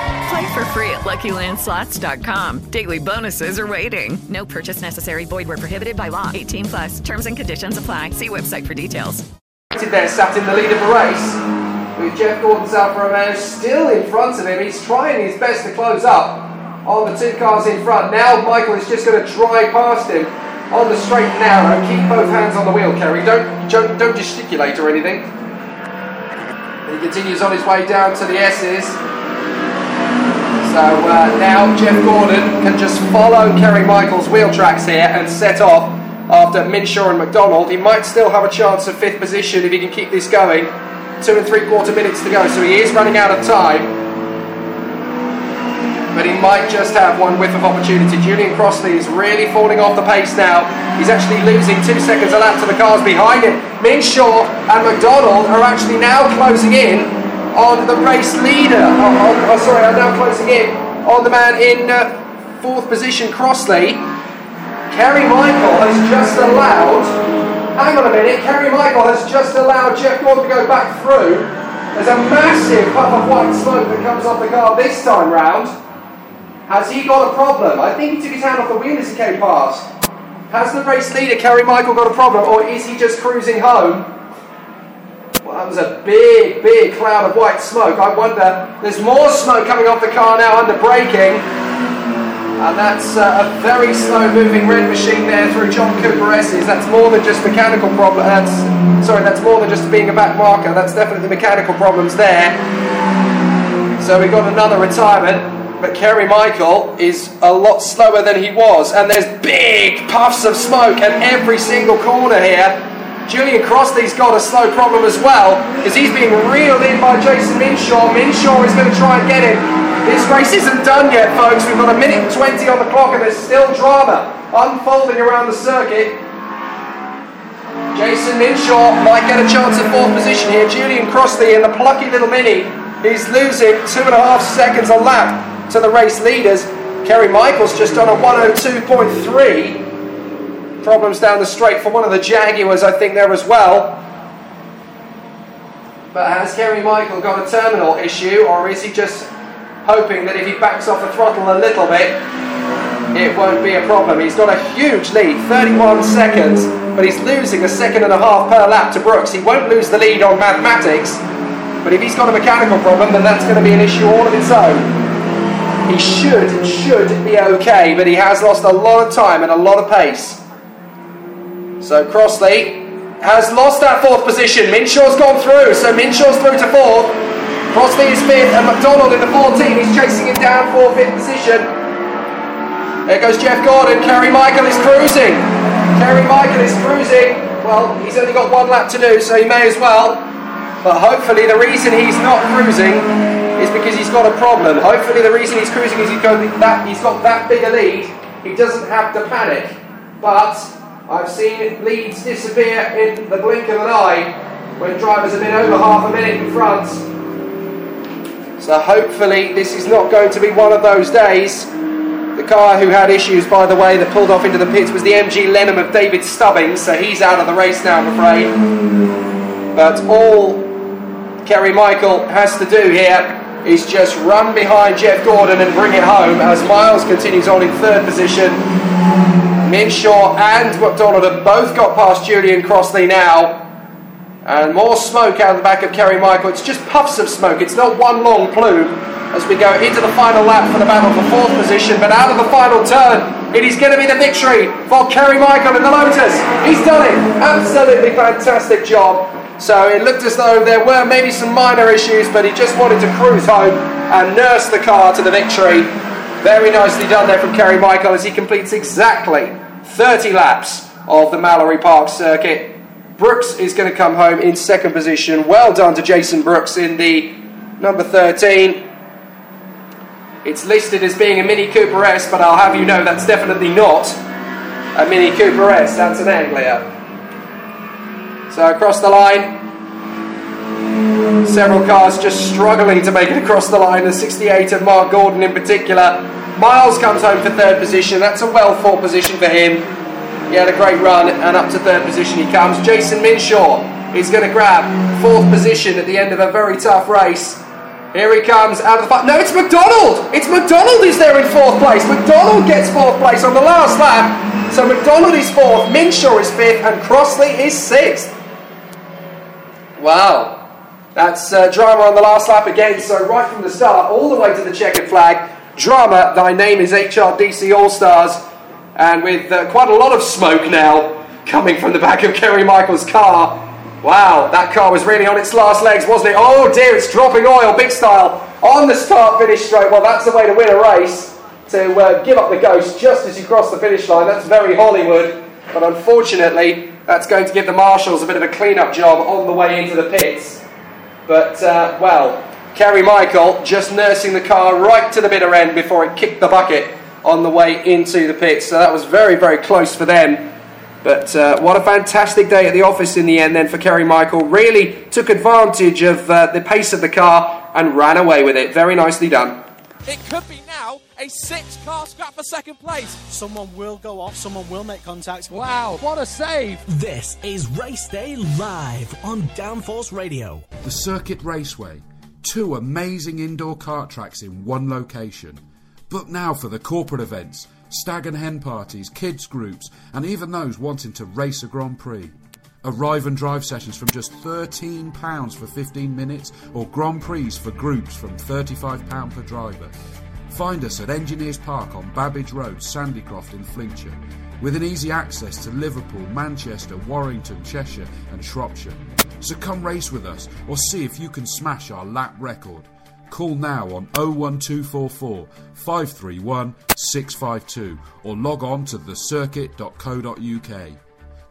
Play for free at LuckyLandSlots.com. Daily bonuses are waiting. No purchase necessary. Void where prohibited by law. 18 plus. Terms and conditions apply. See website for details. There sat in the lead of the race, with Jeff Gordon's Alfa Romeo still in front of him. He's trying his best to close up. on the two cars in front. Now Michael is just going to try past him on the straight and narrow. Keep both hands on the wheel, Kerry. Don't gesticulate or anything. He continues on his way down to the S's. So now Jeff Gordon can just follow Kerry Michael's wheel tracks here and set off after Minshaw and McDonald. He might still have a chance of fifth position if he can keep this going. 2 3/4 minutes to go, so he is running out of time. But he might just have one whiff of opportunity. Julian Crossley is really falling off the pace now. He's actually losing 2 seconds a lap to the cars behind him. Minshaw and McDonald are actually now closing in on the race leader. Are now closing in on the man in fourth position, Crossley. Kerry Michael has just allowed... Hang on a minute. Kerry Michael has just allowed Jeff Gordon to go back through. There's a massive puff of white smoke that comes off the car this time round. Has he got a problem? I think he took his hand off the wheel as he came past. Has the race leader, Kerry Michael, got a problem, or is he just cruising home? Well, that was a big, big cloud of white smoke. I wonder, there's more smoke coming off the car now under braking. And that's a very slow-moving red machine there through John Cooper S's. That's more than just mechanical problem. That's more than just being a back marker. That's definitely mechanical problems there. So we've got another retirement. But Kerry Michael is a lot slower than he was, and there's big puffs of smoke at every single corner here. Julian Crossley's got a slow problem as well, because he's being reeled in by Jason Minshaw. Minshaw is going to try and get him. This race isn't done yet, folks. We've got 1:20 on the clock, and there's still drama unfolding around the circuit. Jason Minshaw might get a chance at fourth position here. Julian Crossley in the plucky little mini is losing 2.5 seconds a lap to the race leaders. Kerry Michael's just on a 1:02.3. Problems down the straight for one of the Jaguars, I think, there as well. But has Kerry Michael got a terminal issue, or is he just hoping that if he backs off the throttle a little bit, it won't be a problem? He's got a huge lead, 31 seconds, but he's losing 1.5 seconds per lap to Brooks. He won't lose the lead on mathematics, but if he's got a mechanical problem, then that's going to be an issue all of its own. He should be okay, but he has lost a lot of time and a lot of pace. So Crossley has lost that fourth position. Minshaw's gone through, so Minshaw's through to fourth. Crossley is fifth, and McDonald in the 14. He's chasing him down for fifth position. There goes Jeff Gordon. Kerry Michael is cruising. Well, he's only got one lap to do, so he may as well. But hopefully the reason he's not cruising is because he's got a problem. Hopefully the reason he's cruising is he's got that big a lead. He doesn't have to panic. But I've seen leads disappear in the blink of an eye when drivers have been over half a minute in front. So hopefully this is not going to be one of those days. The car who had issues, by the way, that pulled off into the pits was the MG Lenham of David Stubbings, so he's out of the race now, I'm afraid. But all Kerry Michael has to do here is just run behind Jeff Gordon and bring it home as Miles continues on in third position. Minshaw and McDonald have both got past Julian Crossley now. And more smoke out the back of Kerry Michael. It's just puffs of smoke. It's not one long plume as we go into the final lap for the battle for fourth position. But out of the final turn, it is going to be the victory for Kerry Michael and the Lotus. He's done it. Absolutely fantastic job. So it looked as though there were maybe some minor issues, but he just wanted to cruise home and nurse the car to the victory. Very nicely done there from Kerry Michael as he completes exactly 30 laps of the Mallory Park circuit. Brooks is going to come home in second position. Well done to Jason Brooks in the number 13. It's listed as being a Mini Cooper S, but I'll have you know that's definitely not a Mini Cooper S. That's an Anglia. So across the line, several cars just struggling to make it across the line. The 68 of Mark Gordon in particular. Miles comes home for third position. That's a well-fought position for him. He had a great run, and up to third position he comes. Jason Minshaw is going to grab fourth position at the end of a very tough race. Here he comes out of the fight. No, it's McDonald! It's McDonald who's there in fourth place. McDonald gets fourth place on the last lap. So McDonald is fourth, Minshaw is fifth, and Crossley is sixth. Wow. That's drama on the last lap again. So right from the start all the way to the checkered flag, drama, Thy Name is HRDC All-Stars, and with quite a lot of smoke now coming from the back of Kerry Michael's car. Wow, that car was really on its last legs, wasn't it? Oh dear, it's dropping oil, big style, on the start-finish stroke. Well, that's the way to win a race, to give up the ghost just as you cross the finish line. That's very Hollywood, but unfortunately that's going to give the marshals a bit of a clean-up job on the way into the pits. But, well, Kerry Michael just nursing the car right to the bitter end before it kicked the bucket on the way into the pits. So that was very, very close for them. But what a fantastic day at the office in the end then for Kerry Michael. Really took advantage of the pace of the car and ran away with it. Very nicely done. It could be now a six-car scrap for second place. Someone will go off, someone will make contact. Wow, what a save. This is Race Day Live on Downforce Radio. The Circuit Raceway. Two amazing indoor kart tracks in one location. Book now for the corporate events, stag and hen parties, kids groups, and even those wanting to race a Grand Prix. Arrive and drive sessions from just £13 for 15 minutes, or Grand Prix for groups from £35 per driver. Find us at Engineers Park on Babbage Road, Sandycroft in Flintshire, with an easy access to Liverpool, Manchester, Warrington, Cheshire and Shropshire. So come race with us, or see if you can smash our lap record. Call now on 01244 531 652 or log on to thecircuit.co.uk.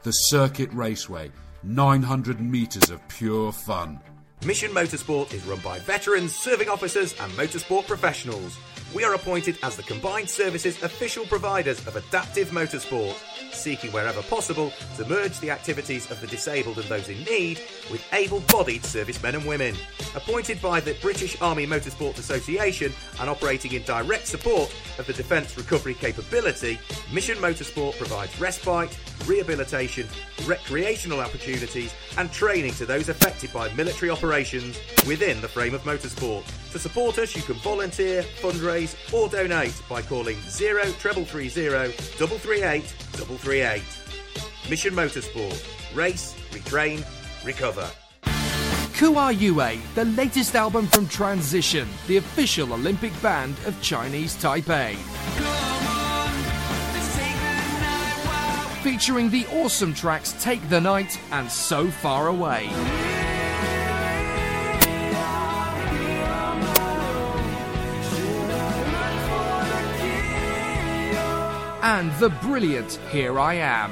The Circuit Raceway, 900 metres of pure fun. Mission Motorsport is run by veterans, serving officers and motorsport professionals. We are appointed as the Combined Services official providers of adaptive motorsport, seeking wherever possible to merge the activities of the disabled and those in need with able-bodied servicemen and women. Appointed by the British Army Motorsport Association and operating in direct support of the Defence Recovery Capability, Mission Motorsport provides respite, rehabilitation, recreational opportunities and training to those affected by military operations within the frame of motorsport. To support us, you can volunteer, fundraise or donate by calling 03330 338 338. Mission Motorsport. Race, retrain, recover. Kuai Yue, the latest album from Transition, the official Olympic band of Chinese Taipei. Featuring the awesome tracks Take the Night and So Far Away. And the brilliant Here I Am.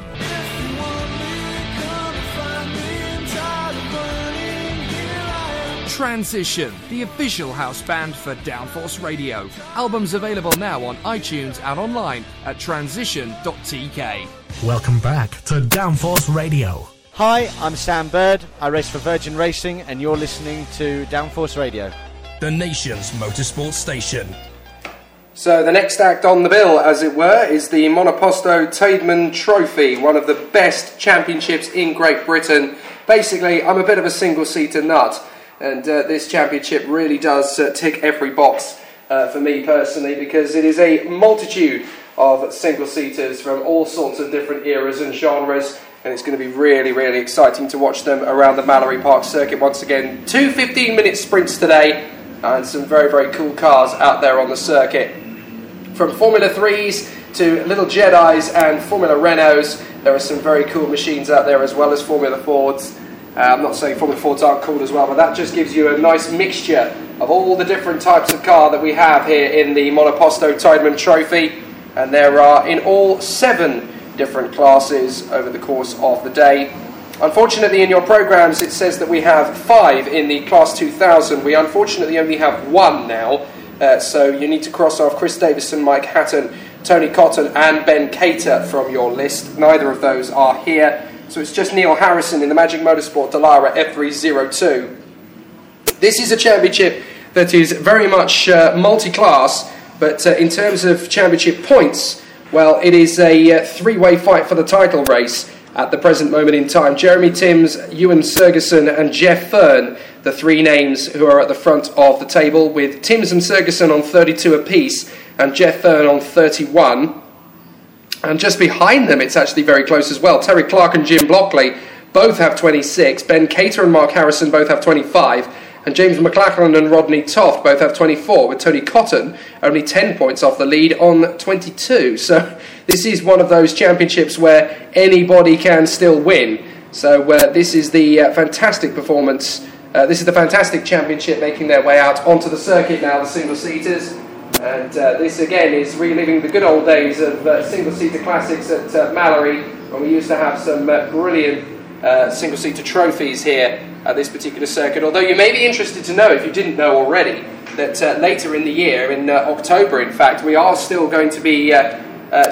Transition, the official house band for Downforce Radio. Albums available now on iTunes and online at transition.tk. Welcome back to Downforce Radio. Hi, I'm Sam Bird. I race for Virgin Racing and you're listening to Downforce Radio, the nation's motorsport station. So the next act on the bill, as it were, is the Monoposto Taedman Trophy, one of the best championships in Great Britain. Basically, I'm a bit of a single-seater nut, and this championship really does tick every box for me personally, because it is a multitude of single-seaters from all sorts of different eras and genres, and it's going to be really, really exciting to watch them around the Mallory Park circuit once again. 2 15-minute sprints today, and some very, very cool cars out there on the circuit. From Formula 3s to Little Jedis and Formula Renaults, there are some very cool machines out there, as well as Formula 4s. I'm not saying Formula 4s aren't cool as well, but that just gives you a nice mixture of all the different types of car that we have here in the Monoposto Taedman Trophy. And there are in all 7 different classes over the course of the day. Unfortunately, in your programmes it says that we have 5 in the Class 2000. We unfortunately only have 1 now. So you need to cross off Chris Davison, Mike Hatton, Tony Cotton and Ben Cater from your list. Neither of those are here. So it's just Neil Harrison in the Magic Motorsport Dallara F302. This is a championship that is very much multi-class, but in terms of championship points, well, it is a three-way fight for the title race at the present moment in time. Jeremy Timms, Ewan Sergison and Jeff Fern, the 3 names who are at the front of the table, with Timms and Sergison on 32 apiece and Jeff Fern on 31. And just behind them, it's actually very close as well. Terry Clark and Jim Blockley both have 26. Ben Cater and Mark Harrison both have 25. and James McLachlan and Rodney Toft both have 24, with Tony Cotton only 10 points off the lead on 22. So this is one of those championships where anybody can still win. So this is the fantastic performance. This is the fantastic championship making their way out onto the circuit now, the single-seaters. And this, again, is reliving the good old days of single-seater classics at Mallory, and we used to have some brilliant single-seater trophies here at this particular circuit. Although you may be interested to know, if you didn't know already, that later in the year, in October, in fact, we are still going to be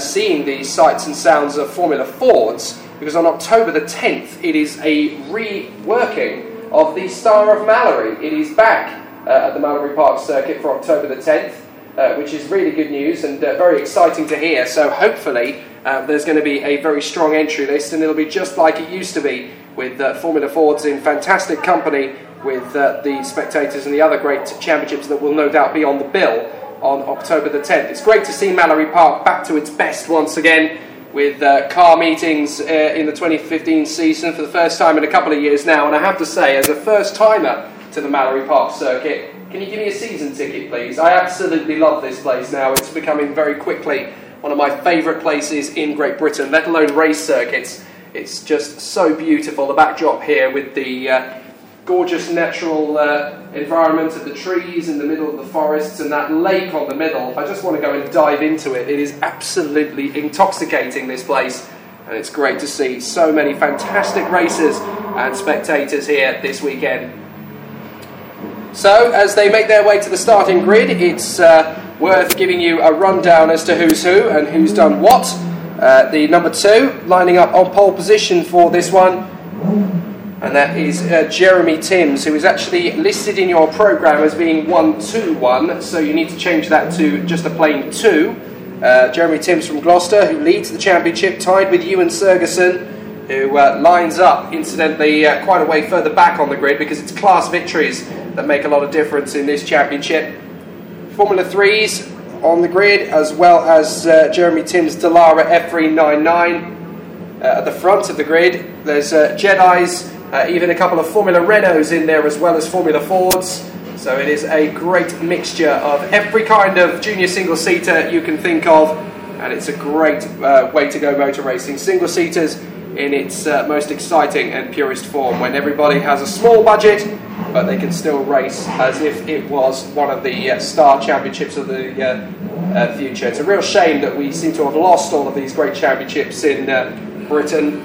seeing the sights and sounds of Formula Fords, because on October the 10th, it is a reworking of the Star of Mallory. It is back at the Mallory Park circuit for October the 10th, which is really good news and very exciting to hear. So hopefully there's going to be a very strong entry list, and it'll be just like it used to be, with Formula Fords in fantastic company with the spectators and the other great championships that will no doubt be on the bill on October the 10th. It's great to see Mallory Park back to its best once again, with car meetings in the 2015 season for the first time in a couple of years now. And I have to say, as a first-timer to the Mallory Park circuit, can you give me a season ticket, please? I absolutely love this place now. It's becoming very quickly one of my favourite places in Great Britain, let alone race circuits. It's just so beautiful, the backdrop here with the gorgeous natural environment of the trees in the middle of the forests and that lake on the middle. I just want to go and dive into it. It is absolutely intoxicating, this place, and it's great to see so many fantastic racers and spectators here this weekend. So, as they make their way to the starting grid, it's worth giving you a rundown as to who's who and who's done what. The number 2 lining up on pole position for this one, and that is Jeremy Timms, who is actually listed in your programme as being 1-2-1, so you need to change that to just a plain 2. Jeremy Timms from Gloucester, who leads the championship, tied with Ewan Sergison, who lines up, incidentally, quite a way further back on the grid, because it's class victories that make a lot of difference in this championship. Formula 3s on the grid, as well as Jeremy Timms' Dallara F399. At the front of the grid, there's Jedis, even a couple of Formula Renaults in there, as well as Formula Fords. So it is a great mixture of every kind of junior single-seater you can think of, and it's a great way to go motor racing. Single-seaters in its most exciting and purest form, when everybody has a small budget, but they can still race as if it was one of the star championships of the future. It's a real shame that we seem to have lost all of these great championships in Britain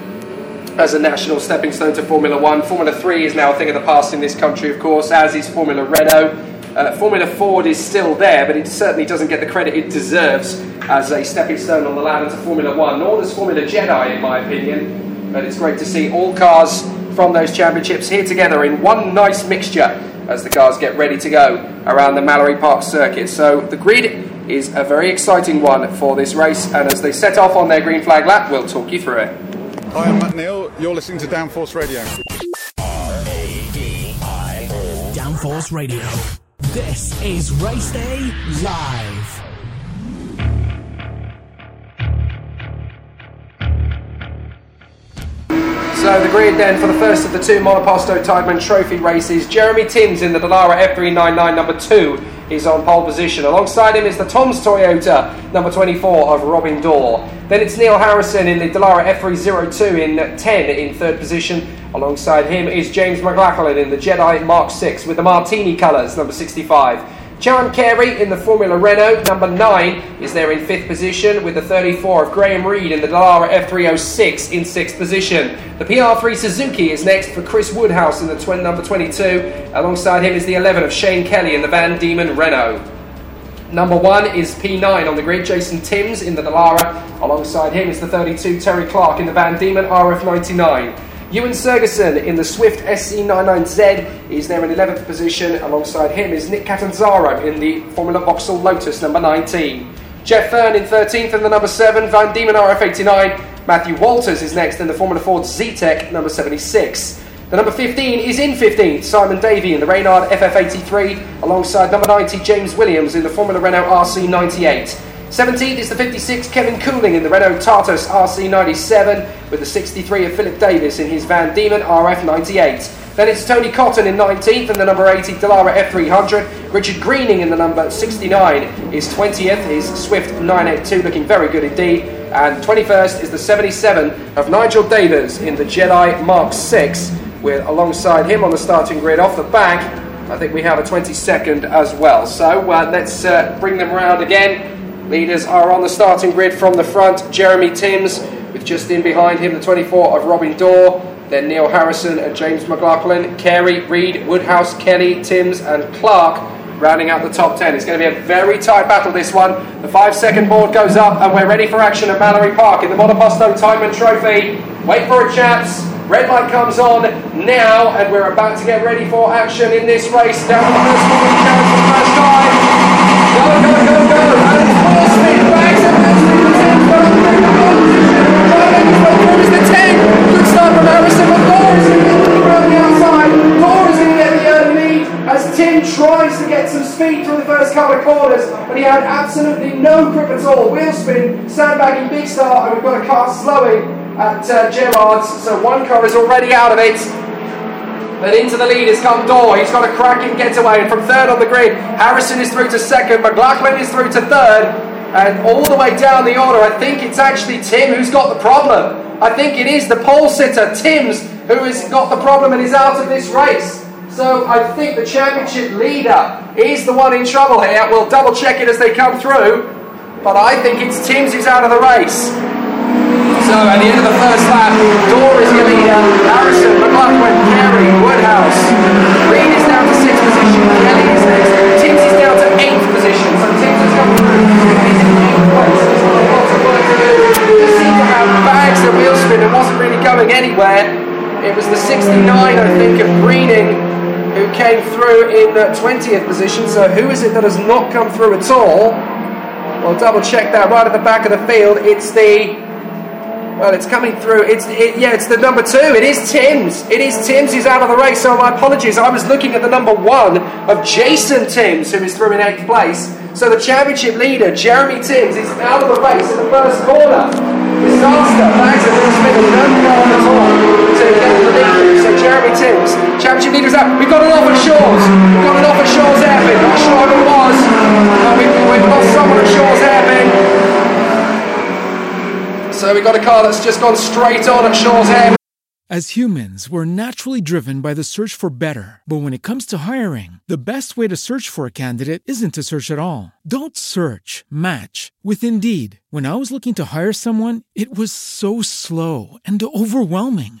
as a national stepping stone to Formula 1. Formula 3 is now a thing of the past in this country, of course, as is Formula Renault. Formula Ford is still there, but it certainly doesn't get the credit it deserves as a stepping stone on the ladder to Formula 1, nor does Formula Jedi, in my opinion. But it's great to see all cars from those championships here together in one nice mixture as the cars get ready to go around the Mallory Park circuit. So the grid is a very exciting one for this race, and as they set off on their green flag lap, we'll talk you through it. Hi, I'm Matt Neal. You're listening to Downforce Radio. R-A-D-I-O. Downforce Radio. This is Race Day Live. So the grid then for the first of the two Monoposto Tideman Trophy races. Jeremy Timms in the Dallara F399 number 2 is on pole position. Alongside him is the Tom's Toyota number 24 of Robin Door. Then it's Neil Harrison in the Dallara F302 in 10 in third position. Alongside him is James McLachlan in the Jedi Mark 6 with the Martini colours, number 65. John Carey in the Formula Renault, number 9, is there in 5th position, with the 34 of Graham Reed in the Dallara F306 in 6th position. The PR3 Suzuki is next for Chris Woodhouse in the number 22. Alongside him is the 11 of Shane Kelly in the Van Diemen Renault. Number 1 is P9 on the grid, Jason Timms in the Dallara. Alongside him is the 32 Terry Clark in the Van Diemen RF99. Ewan Sergison in the Swift SC99Z is there in 11th position. Alongside him is Nick Catanzaro in the Formula Vauxhall Lotus number 19. Jeff Fern in 13th in the number 7, Van Diemen RF89. Matthew Walters is next in the Formula Ford Z-Tech number 76. The number 15 is in 15th, Simon Davey in the Reynard FF83. Alongside number 90, James Williams in the Formula Renault RC98. 17th is the 56 Kevin Cooling in the Renault Tartus RC97 with the 63 of Philip Davis in his Van Diemen RF98. Then it's Tony Cotton in 19th in the number 80 Dallara F300. Richard Greening in the number 69 is 20th. His Swift 982 looking very good indeed. And 21st is the 77 of Nigel Davis in the Jedi Mark 6. With alongside him on the starting grid off the back, I think we have a 22nd as well. So let's bring them round again. Leaders are on the starting grid from the front. Jeremy Timms with just in behind him the 24 of Robin Door. Then Neil Harrison and James McLachlan, Carey, Reed, Woodhouse, Kelly, Timms and Clark rounding out the top 10. It's going to be a very tight battle, this one. The 5-second board goes up and we're ready for action at Mallory Park in the Monoposto Tideman Trophy. Wait for it, chaps. Red light comes on now and we're about to get ready for action in this race. Down the first one, we count for the first time. Go, go, go, go. And it's full speed. Bags and that's the 10. Good start from Harrison, but Gore is immediately around the outside. Gore is going to get the early lead as Tim tries to get some speed through the first couple of corners, but he had absolutely no grip at all. Wheel spin, sandbagging, big start, and we've got a car slowing at Gerrard's, so one car is already out of it. But into the lead has come Door. He's got a cracking getaway, and from third on the grid, Harrison is through to second, McLachlan is through to third. And all the way down the order, I think it's actually Tim who's got the problem. I think it is the pole sitter, Timms, who has got the problem and is out of this race. So I think the championship leader is the one in trouble here. We'll double check it as they come through. But I think it's Timms who's out of the race. So at the end of the first lap, Door is the leader. Harrison, McLachlan, Carey, Woodhouse. Green is down to 6th position. Kelly is next. Timms is down to 8th position. So Timms has come through. Bags and wheel spin, it wasn't really going anywhere. It was the 69, I think, of Greening who came through in 20th position. So who is it that has not come through at all? Well, double check that right at the back of the field. It's coming through. It's the number 2. It is Timms. It is Timms who's out of the race. So my apologies. I was looking at the number 1 of Jason Timms, who is through in 8th place. So the championship leader, Jeremy Timms, is out of the race in the first corner. Disaster, flags have been spinning, no car at all to get the lead. So Jeremy Timms, championship leader, is out. We've got an off at Shaw's. We've got an off at Shaw's hairpin. Not sure who it was, but we've lost someone at Shaw's hairpin. So we've got a car that's just gone straight on at Shaw's hairpin. As humans, we're naturally driven by the search for better. But when it comes to hiring, the best way to search for a candidate isn't to search at all. Don't search, match with Indeed. When I was looking to hire someone, it was so slow and overwhelming.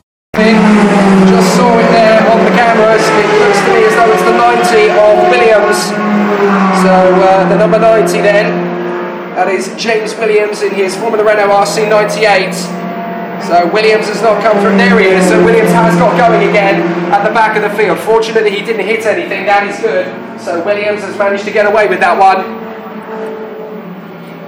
Just saw it there on the cameras. It looks to me as though it's the 90 of Williams. So the number 90 then. That is James Williams in his Formula Renault RC 98. So Williams has not come through. There he is. So Williams has got going again at the back of the field. Fortunately, he didn't hit anything. That is good. So Williams has managed to get away with that one.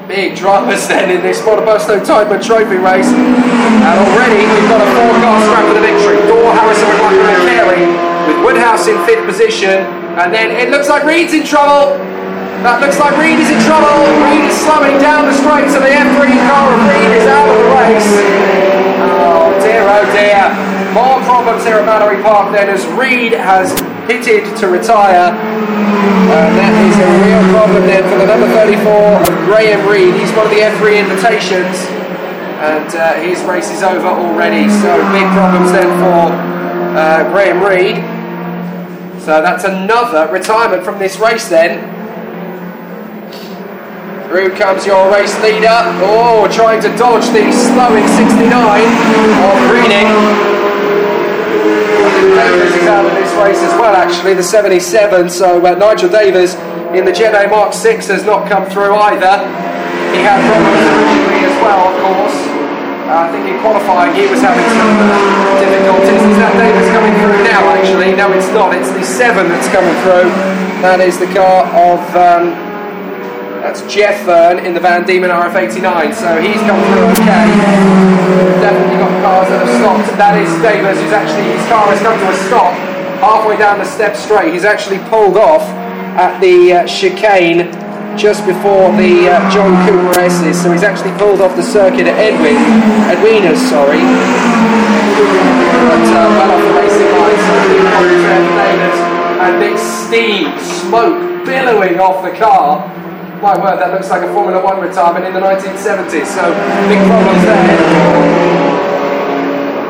Big dramas then in this Monoposto Tideman Trophy race, and already we've got a 4-car scrap for the victory. Door, Harrison, McLachlan and Carey, with Woodhouse in 5th position, and then it looks like Reed's in trouble. That looks like Reed is in trouble. Reed is slowing down the straight, so the F3 car of Reed is out of the race. Oh dear, Mark Robert chance there at Mallory Park then as Reed has pitted to retire. And that is a real problem then for the number 34, Graham Reed. He's one of the F3 invitations, and his race is over already. So big problems then for Graham Reed. So that's another retirement from this race then. Through comes your race leader. Oh, trying to dodge the slowing 69 of Greening. Davis is out of this race as well, actually, the 77. So Nigel Davis in the Gen A Mark 6 has not come through either. He had problems originally as well, of course. I think in qualifying he was having some difficulties. Is that Davis coming through now, actually? No, it's not. It's the 7 that's coming through. That is the car of... That's Jeff Fern in the Van Diemen RF89, so he's come through okay. Definitely got cars that have stopped. That is Davis, who's actually, his car has come to a stop halfway down the step straight. He's actually pulled off at the chicane just before the John Cooper races, so he's actually pulled off the circuit at Edwina's, sorry. But well off the racing line, so Jeff Davis, and big steam, smoke billowing off the car. My word, that looks like a Formula One retirement in the 1970s, so big problems there.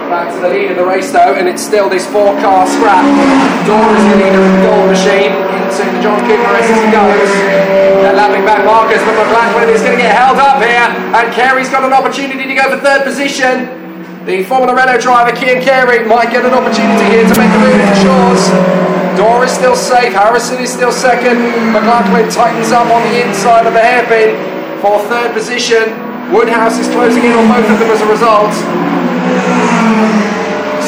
Back to the lead of the race though, and it's still this four-car scrap. Door is the leader of the gold machine into the John Cooper race as he goes. They're lapping back Marcus, but McLachlan is going to get held up here, and Kerry's got an opportunity to go for third position. The Formula Renault driver, Cian Kerry, might get an opportunity here to make the move into Shaw's. Door is still safe, Harrison is still second, McLachlan tightens up on the inside of the hairpin for third position. Woodhouse is closing in on both of them as a result.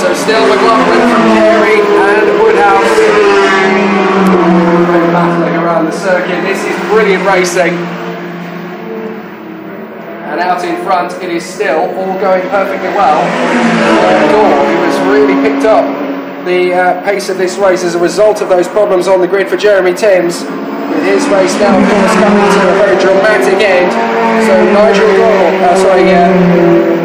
So still McLachlan from Carey and Woodhouse. They're battling around the circuit. This is brilliant racing. And out in front, it is still all going perfectly well. Door, who has really picked up the pace of this race as a result of those problems on the grid for Jeremy Timms, with his race now of course coming to a very dramatic end. So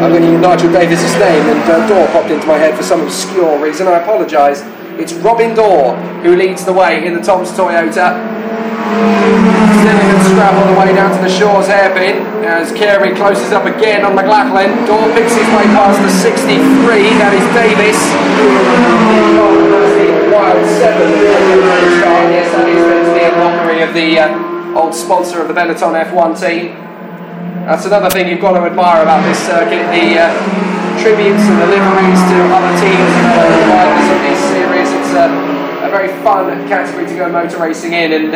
I'm looking at Nigel Davis's name, and Door popped into my head for some obscure reason, I apologise. It's Robin Door who leads the way in the Tom's Toyota. Still a good scrap on the way down to the Shaw's hairpin as Carey closes up again on McLachlan. Door picks his way past the 63, that is Davis. Yes, that is the mockery of the old sponsor of the Benetton F1 team. That's another thing you've got to admire about this circuit, the tributes and the liveries to other teams and other drivers of this series. It's a very fun category to go motor racing in, and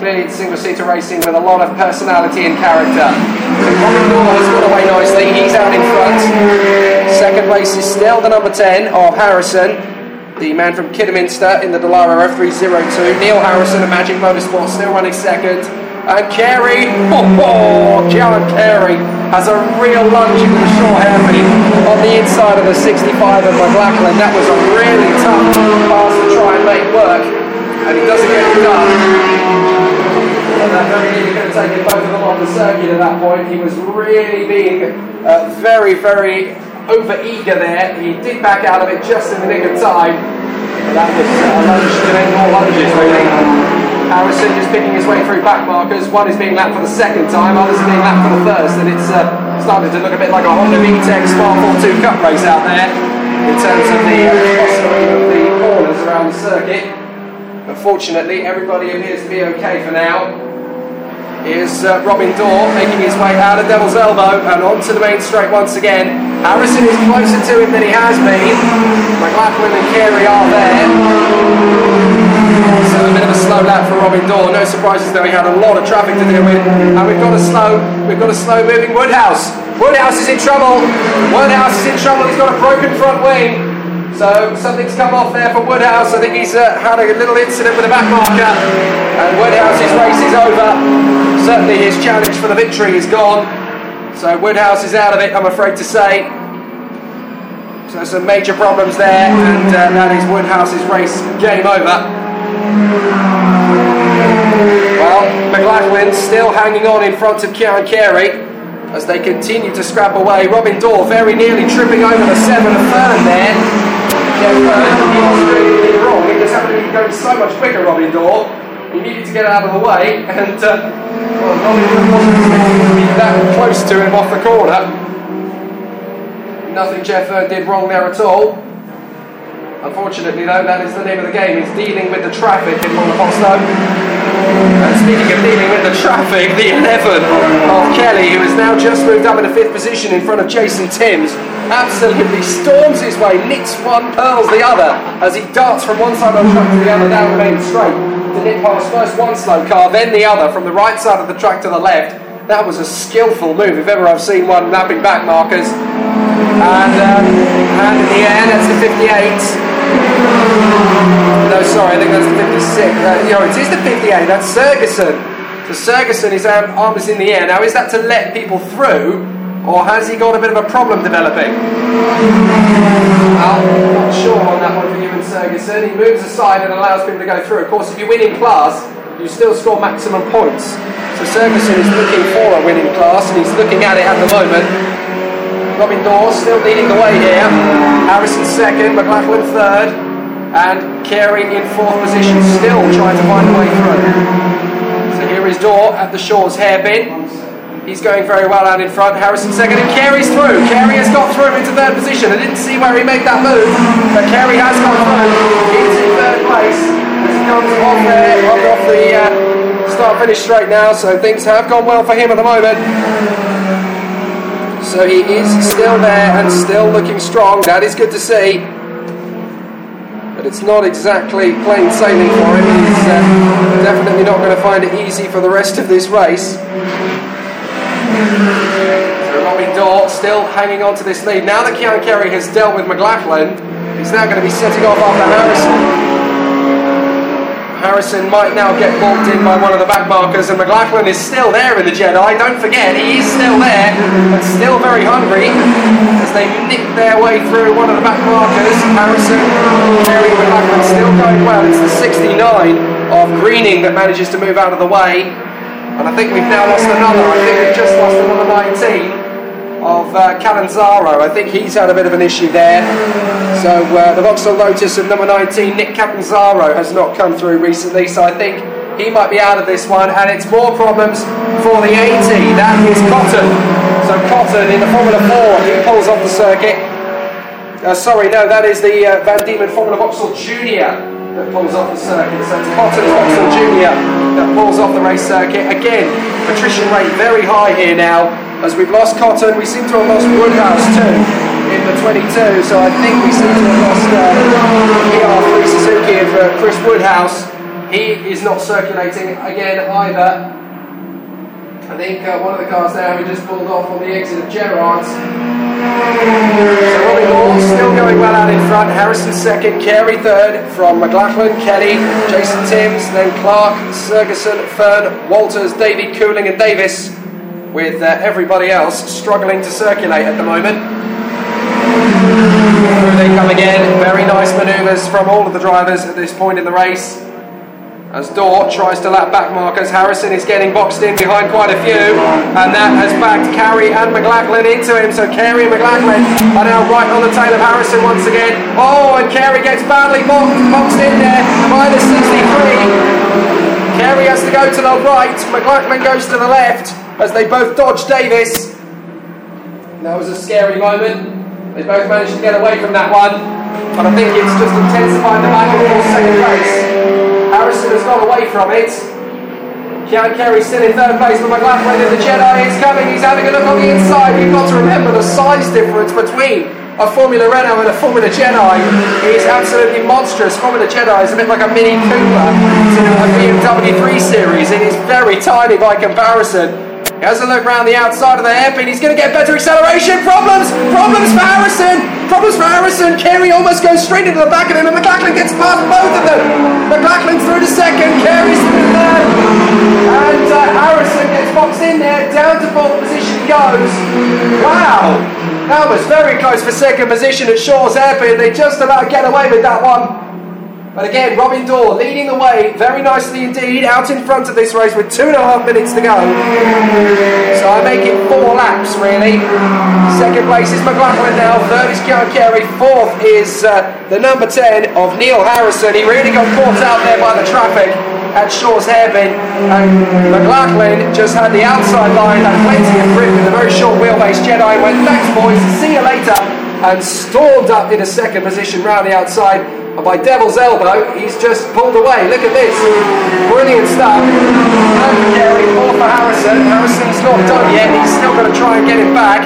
clearly it's single-seater racing with a lot of personality and character. So Robin Door has got away nicely, he's out in front. Second race is still the number 10 of Harrison, the man from Kidderminster in the Dallara F302. Neil Harrison of Magic Motorsport still running second. And Carey, John Carey has a real lunge into the short hairpin on the inside of the 65 of McLachlan. That was a really tough pass to try and make work, and he doesn't get it done. And that very nearly could have taken both of them on the circuit at that point. He was really being very, very over eager there. He did back out of it just in the nick of time. And that was a lunge to make more lunges really. Harrison is picking his way through back markers. One is being lapped for the second time, others are being lapped for the first, and it's starting to look a bit like a Honda VTEC Spa 42 Cup race out there in terms of the crossing of the corners around the circuit. But fortunately everybody appears to be okay for now. Here's Robin Door making his way out of Devil's Elbow and onto the main straight once again. Harrison is closer to him than he has been. McLachlan and Carey are there. So a bit of a slow lap for Robin Door. No surprises though, he had a lot of traffic to deal with. And we've got a slow moving Woodhouse. Woodhouse is in trouble. Woodhouse is in trouble. He's got a broken front wing. So something's come off there for Woodhouse. I think he's had a little incident with a back marker, and Woodhouse's race is over. Certainly his challenge for the victory is gone. So Woodhouse is out of it, I'm afraid to say. So some major problems there, and that is Woodhouse's race game over. Well, McLachlan still hanging on in front of Cian Carey as they continue to scrap away. Robin Door very nearly tripping over the 7 of Fern there. Really wrong. It just happened to be going so much quicker, Robin Door. He needed to get out of the way, and Robin wasn't expecting to be that close to him off the corner. Nothing Jeff did wrong there at all. Unfortunately, though, that is the name of the game. It's dealing with the traffic in Montepulciano. And speaking of dealing with the traffic, the 11 of Kelly, who has now just moved up into 5th position in front of Jason Timms, absolutely storms his way, nicks one, pearls the other, as he darts from one side of the track to the other down the main straight to nip past first one slow car, then the other, from the right side of the track to the left. That was a skillful move, if ever I've seen one, lapping back markers. And in the air, that's the 58. No, sorry, I think that's the 56. It is the 58, that's Sergison. So Sergison, his arm is in the air. Now, is that to let people through, or has he got a bit of a problem developing? I'm not sure on that one for Ewan Sergison. He moves aside and allows people to go through. Of course, if you win in class, you still score maximum points. So Sergison is looking for a win in class, and he's looking at it at the moment. Robin Door still leading the way here. Harrison second, McLachlan third, and Kerry in fourth position, still trying to find a way through. So here is Door at the Shaw's hairbin. He's going very well out in front. Harrison second, and Kerry's through. Kerry has got through into third position. I didn't see where he made that move, but Kerry has got through. He's in third place as he comes on there, off the start-finish straight now. So things have gone well for him at the moment. So he is still there and still looking strong. That is good to see. But it's not exactly plain sailing for him. He's definitely not going to find it easy for the rest of this race. So Robin Door still hanging on to this lead. Now that Keon Kerry has dealt with McLachlan, he's now going to be setting off after Harrison. Harrison might now get bogged in by one of the back markers, and McLachlan is still there in the Jedi. Don't forget, he is still there, but still very hungry as they nick their way through one of the back markers. Harrison, Terry, McLachlan still going well. It's the 69 of Greening that manages to move out of the way, and I think we've now lost another. I think we've just lost another 19. Of Catanzaro. I think he's had a bit of an issue there. So the Vauxhall Lotus of number 19, Nick Catanzaro, has not come through recently, so I think he might be out of this one, and it's more problems for the 80. That is Cotton. So Cotton in the Formula 4, he pulls off the circuit. That is the Van Diemen Formula Vauxhall Junior that pulls off the circuit. So it's Cotton Vauxhall Junior that pulls off the race circuit. Again, attrition rate very high here now. As we've lost Cotton, we seem to have lost Woodhouse too in the 22, so I think we seem to have lost PR3 Suzuki and Chris Woodhouse. He is not circulating again either. I think one of the cars there who just pulled off on the exit of Gerrards. So Robin Hall still going well out in front. Harrison second, Carey third from McLachlan, Kelly, Jason Timms, then Clark, Sergison, Fern, Walters, Davey, Cooling and Davis, with everybody else struggling to circulate at the moment. Through they come again. Very nice manoeuvres from all of the drivers at this point in the race. As Door tries to lap back markers, Harrison is getting boxed in behind quite a few, and that has backed Carey and McLachlan into him. So Carey and McLachlan are now right on the tail of Harrison once again. Oh, and Carey gets badly boxed in there by the 63. Carey has to go to the right, McLachlan goes to the left, as they both dodge Davis. That was a scary moment. They both managed to get away from that one, but I think it's just intensified the battle for second place. Harrison has got away from it. Keon Kerry's still in third place, but McLachlan in the Jedi is coming. He's having a look on the inside. We've got to remember the size difference between a Formula Renault and a Formula Jedi is absolutely monstrous. Formula Jedi is a bit like a Mini Cooper to a BMW 3 Series. It is very tiny by comparison. He has a look round the outside of the hairpin. He's going to get better acceleration. Problems for Harrison. Kerry almost goes straight into the back of him, and McLachlan gets past both of them. McLachlan through to second, Kerry's through third, and Harrison gets boxed in there. Down to fourth position goes. Wow, that was very close for second position at Shaw's hairpin. They just about get away with that one. And again, Robin Door leading the way very nicely indeed, out in front of this race with 2.5 minutes to go. So I make it 4 laps, really. Second place is McLachlan now, third is Kerry, fourth is the number 10 of Neil Harrison. He really got caught out there by the traffic at Shaw's Hairpin. And McLachlan just had the outside line, had plenty of grip with a very short wheelbase Jedi. Went, thanks boys, see you later. And stormed up into second position round the outside. And by Devil's Elbow, he's just pulled away. Look at this. Brilliant stuff. And Kerry, 4 for Harrison. Harrison's not done yet. He's still going to try and get it back.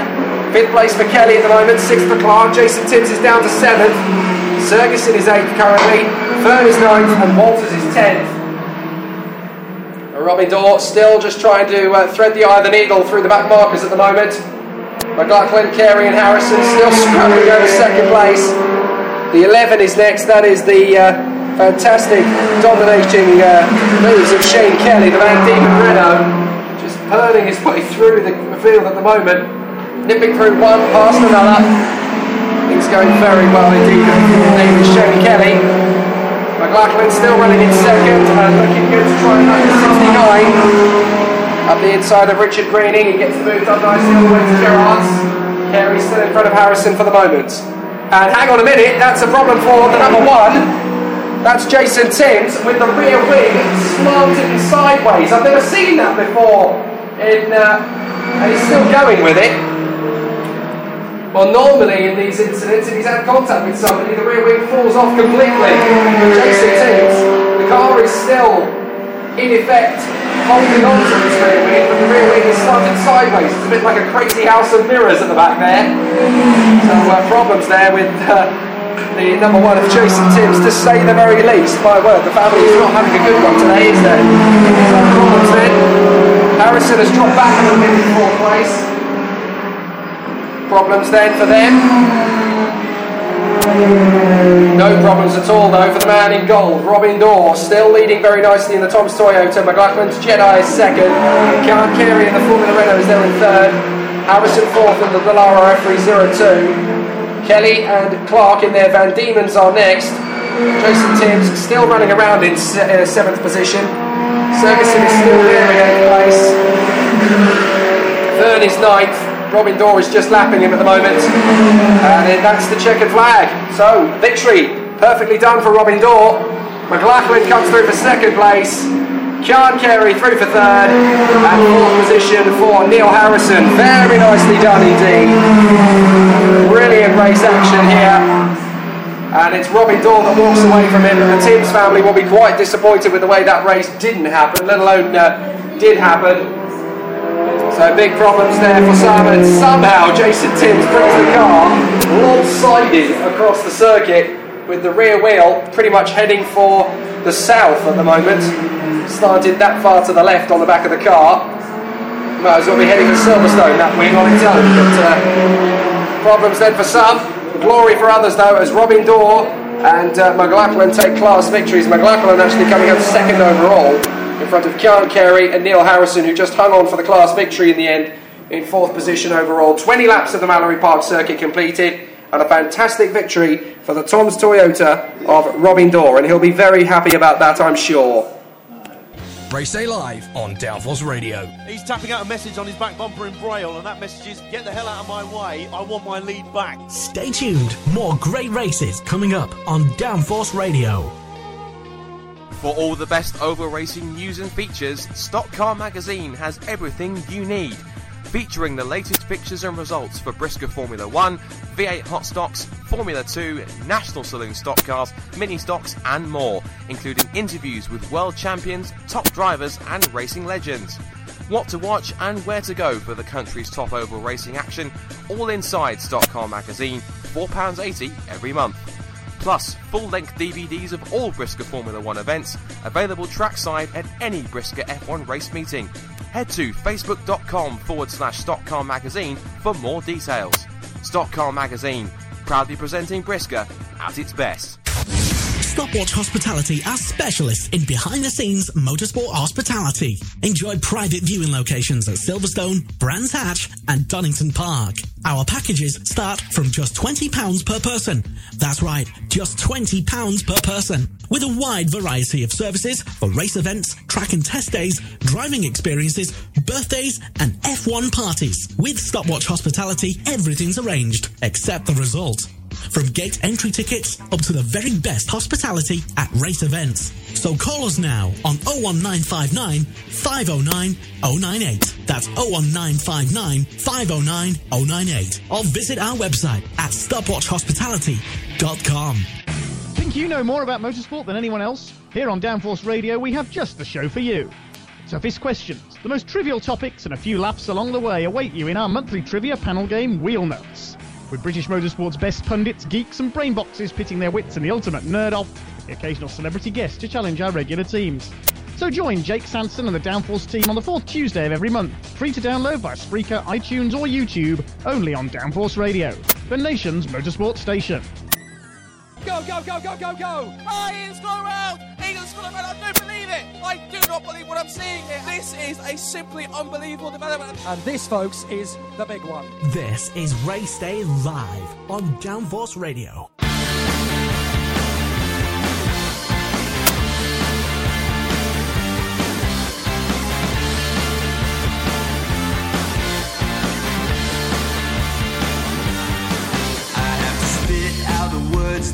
5th place for Kelly at the moment. 6th for Clark. Jason Timms is down to 7th. Sergison is 8th currently. Fern is 9th. And Walters is 10th. And Robin Door still just trying to thread the eye of the needle through the back markers at the moment. McLachlan, Kerry and Harrison still scrapping over 2nd place. The 11 is next, that is the fantastic dominating moves of Shane Kelly, the man deep in Renault, just hurling his way through the field at the moment, nipping through one, past another. Things going very well indeed, with Shane Kelly. McLachlan still running in second, and looking good to try and make 69. Up the inside of Richard Greening, he gets moved up nicely all the way to Gerrards. Kerry's still in front of Harrison for the moment. And hang on a minute, that's a problem for the number 1. That's Jason Timms with the rear wing slanted sideways. I've never seen that before. And he's still going with it. Well, normally in these incidents, if he's had contact with somebody, the rear wing falls off completely. But Jason Timms, the car is still, in effect, holding on to his rear wing, but the rear wing is slanted sideways. It's a bit like a crazy house of mirrors at the back there. So problems there with the number 1 of Jason Timms, to say the very least. My word, the family's not having a good one today, is there? Some problems then. Harrison has dropped back a little bit in 4th place. Problems then for them. No problems at all though for the man in gold, Robin Door, still leading very nicely in the Tom's Toyota. McLachlan's Jedi is 2nd. Can't Carey in the Formula Renault is there in 3rd. Harrison 4th in the Dallara F302. Kelly and Clark in their Van Diemen's are next. Jason Timms still running around in 7th position. Sergison is still there in 8th place. Fern is 9th. Robin Door is just lapping him at the moment, and that's the checkered flag. So victory perfectly done for Robin Door. McLachlan comes through for 2nd place, John Kerry through for 3rd, and 4th position for Neil Harrison. Very nicely done indeed. Brilliant race action here, and it's Robin Door that walks away from it. The Timms family will be quite disappointed with the way that race didn't happen, let alone did happen. So big problems there for some, and somehow Jason Timms brings the car lopsided across the circuit with the rear wheel pretty much heading for the south at the moment. Started that far to the left on the back of the car. Might as well be heading for Silverstone, that wing on its own. But problems then for some, glory for others though, as Robin Door and McLachlan take class victories. McLachlan actually coming up 2nd overall, in front of Kian Kerry and Neil Harrison, who just hung on for the class victory in the end, in 4th position overall. 20 laps of the Mallory Park circuit completed, and a fantastic victory for the Tom's Toyota of Robin Door, and he'll be very happy about that, I'm sure. Race Day Live on Downforce Radio. He's tapping out a message on his back bumper in Braille, and that message is, get the hell out of my way, I want my lead back. Stay tuned, more great races coming up on Downforce Radio. For all the best over racing news and features, Stock Car Magazine has everything you need. Featuring the latest pictures and results for Brisker Formula 1, V8 Hot Stocks, Formula 2, National Saloon Stock Cars, Mini Stocks and more, including interviews with world champions, top drivers and racing legends. What to watch and where to go for the country's top overall racing action, all inside Stock Car Magazine, £4.80 every month. Plus, full-length DVDs of all Brisker Formula 1 events, available trackside at any Brisker F1 race meeting. Head to facebook.com/Stock Car Magazine for more details. Stock Car Magazine, proudly presenting Brisker at its best. Stopwatch Hospitality are specialists in behind-the-scenes motorsport hospitality. Enjoy private viewing locations at Silverstone, Brands Hatch and Donington Park. Our packages start from just £20 per person. That's right, just £20 per person. With a wide variety of services for race events, track and test days, driving experiences, birthdays and F1 parties. With Stopwatch Hospitality, everything's arranged, except the result. From gate entry tickets up to the very best hospitality at race events. So call us now on 01959 509 098. That's 01959 509 098. Or visit our website at stopwatchhospitality.com. Think you know more about motorsport than anyone else? Here on Downforce Radio, we have just the show for you. Toughest questions, the most trivial topics and a few laps along the way await you in our monthly trivia panel game, Wheel Notes. With British motorsport's best pundits, geeks and brainboxes pitting their wits and the ultimate nerd-off, the occasional celebrity guest to challenge our regular teams. So join Jake Sanson and the Downforce team on the fourth Tuesday of every month, free to download via Spreaker, iTunes or YouTube, only on Downforce Radio, the nation's motorsport station. Go, go, go, go, go, go! Oh, Ian's gone round! Ian's gone round! I don't believe it! I do not believe what I'm seeing here! This is a simply unbelievable development. And this, folks, is the big one. This is Race Day Live on Downforce Radio.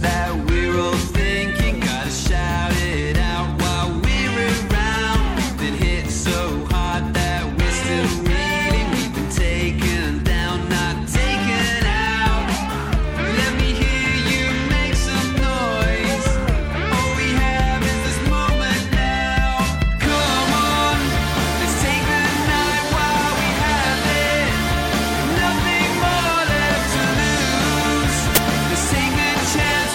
That we're all thinking, gotta shout it out while we're around. We've been hit so hard that we're still reeling. We've been taken down, not taken out. Let me hear you make some noise. All we have is this moment now. Come on, let's take the night while we have it. Nothing more left to lose. Let's take a chance.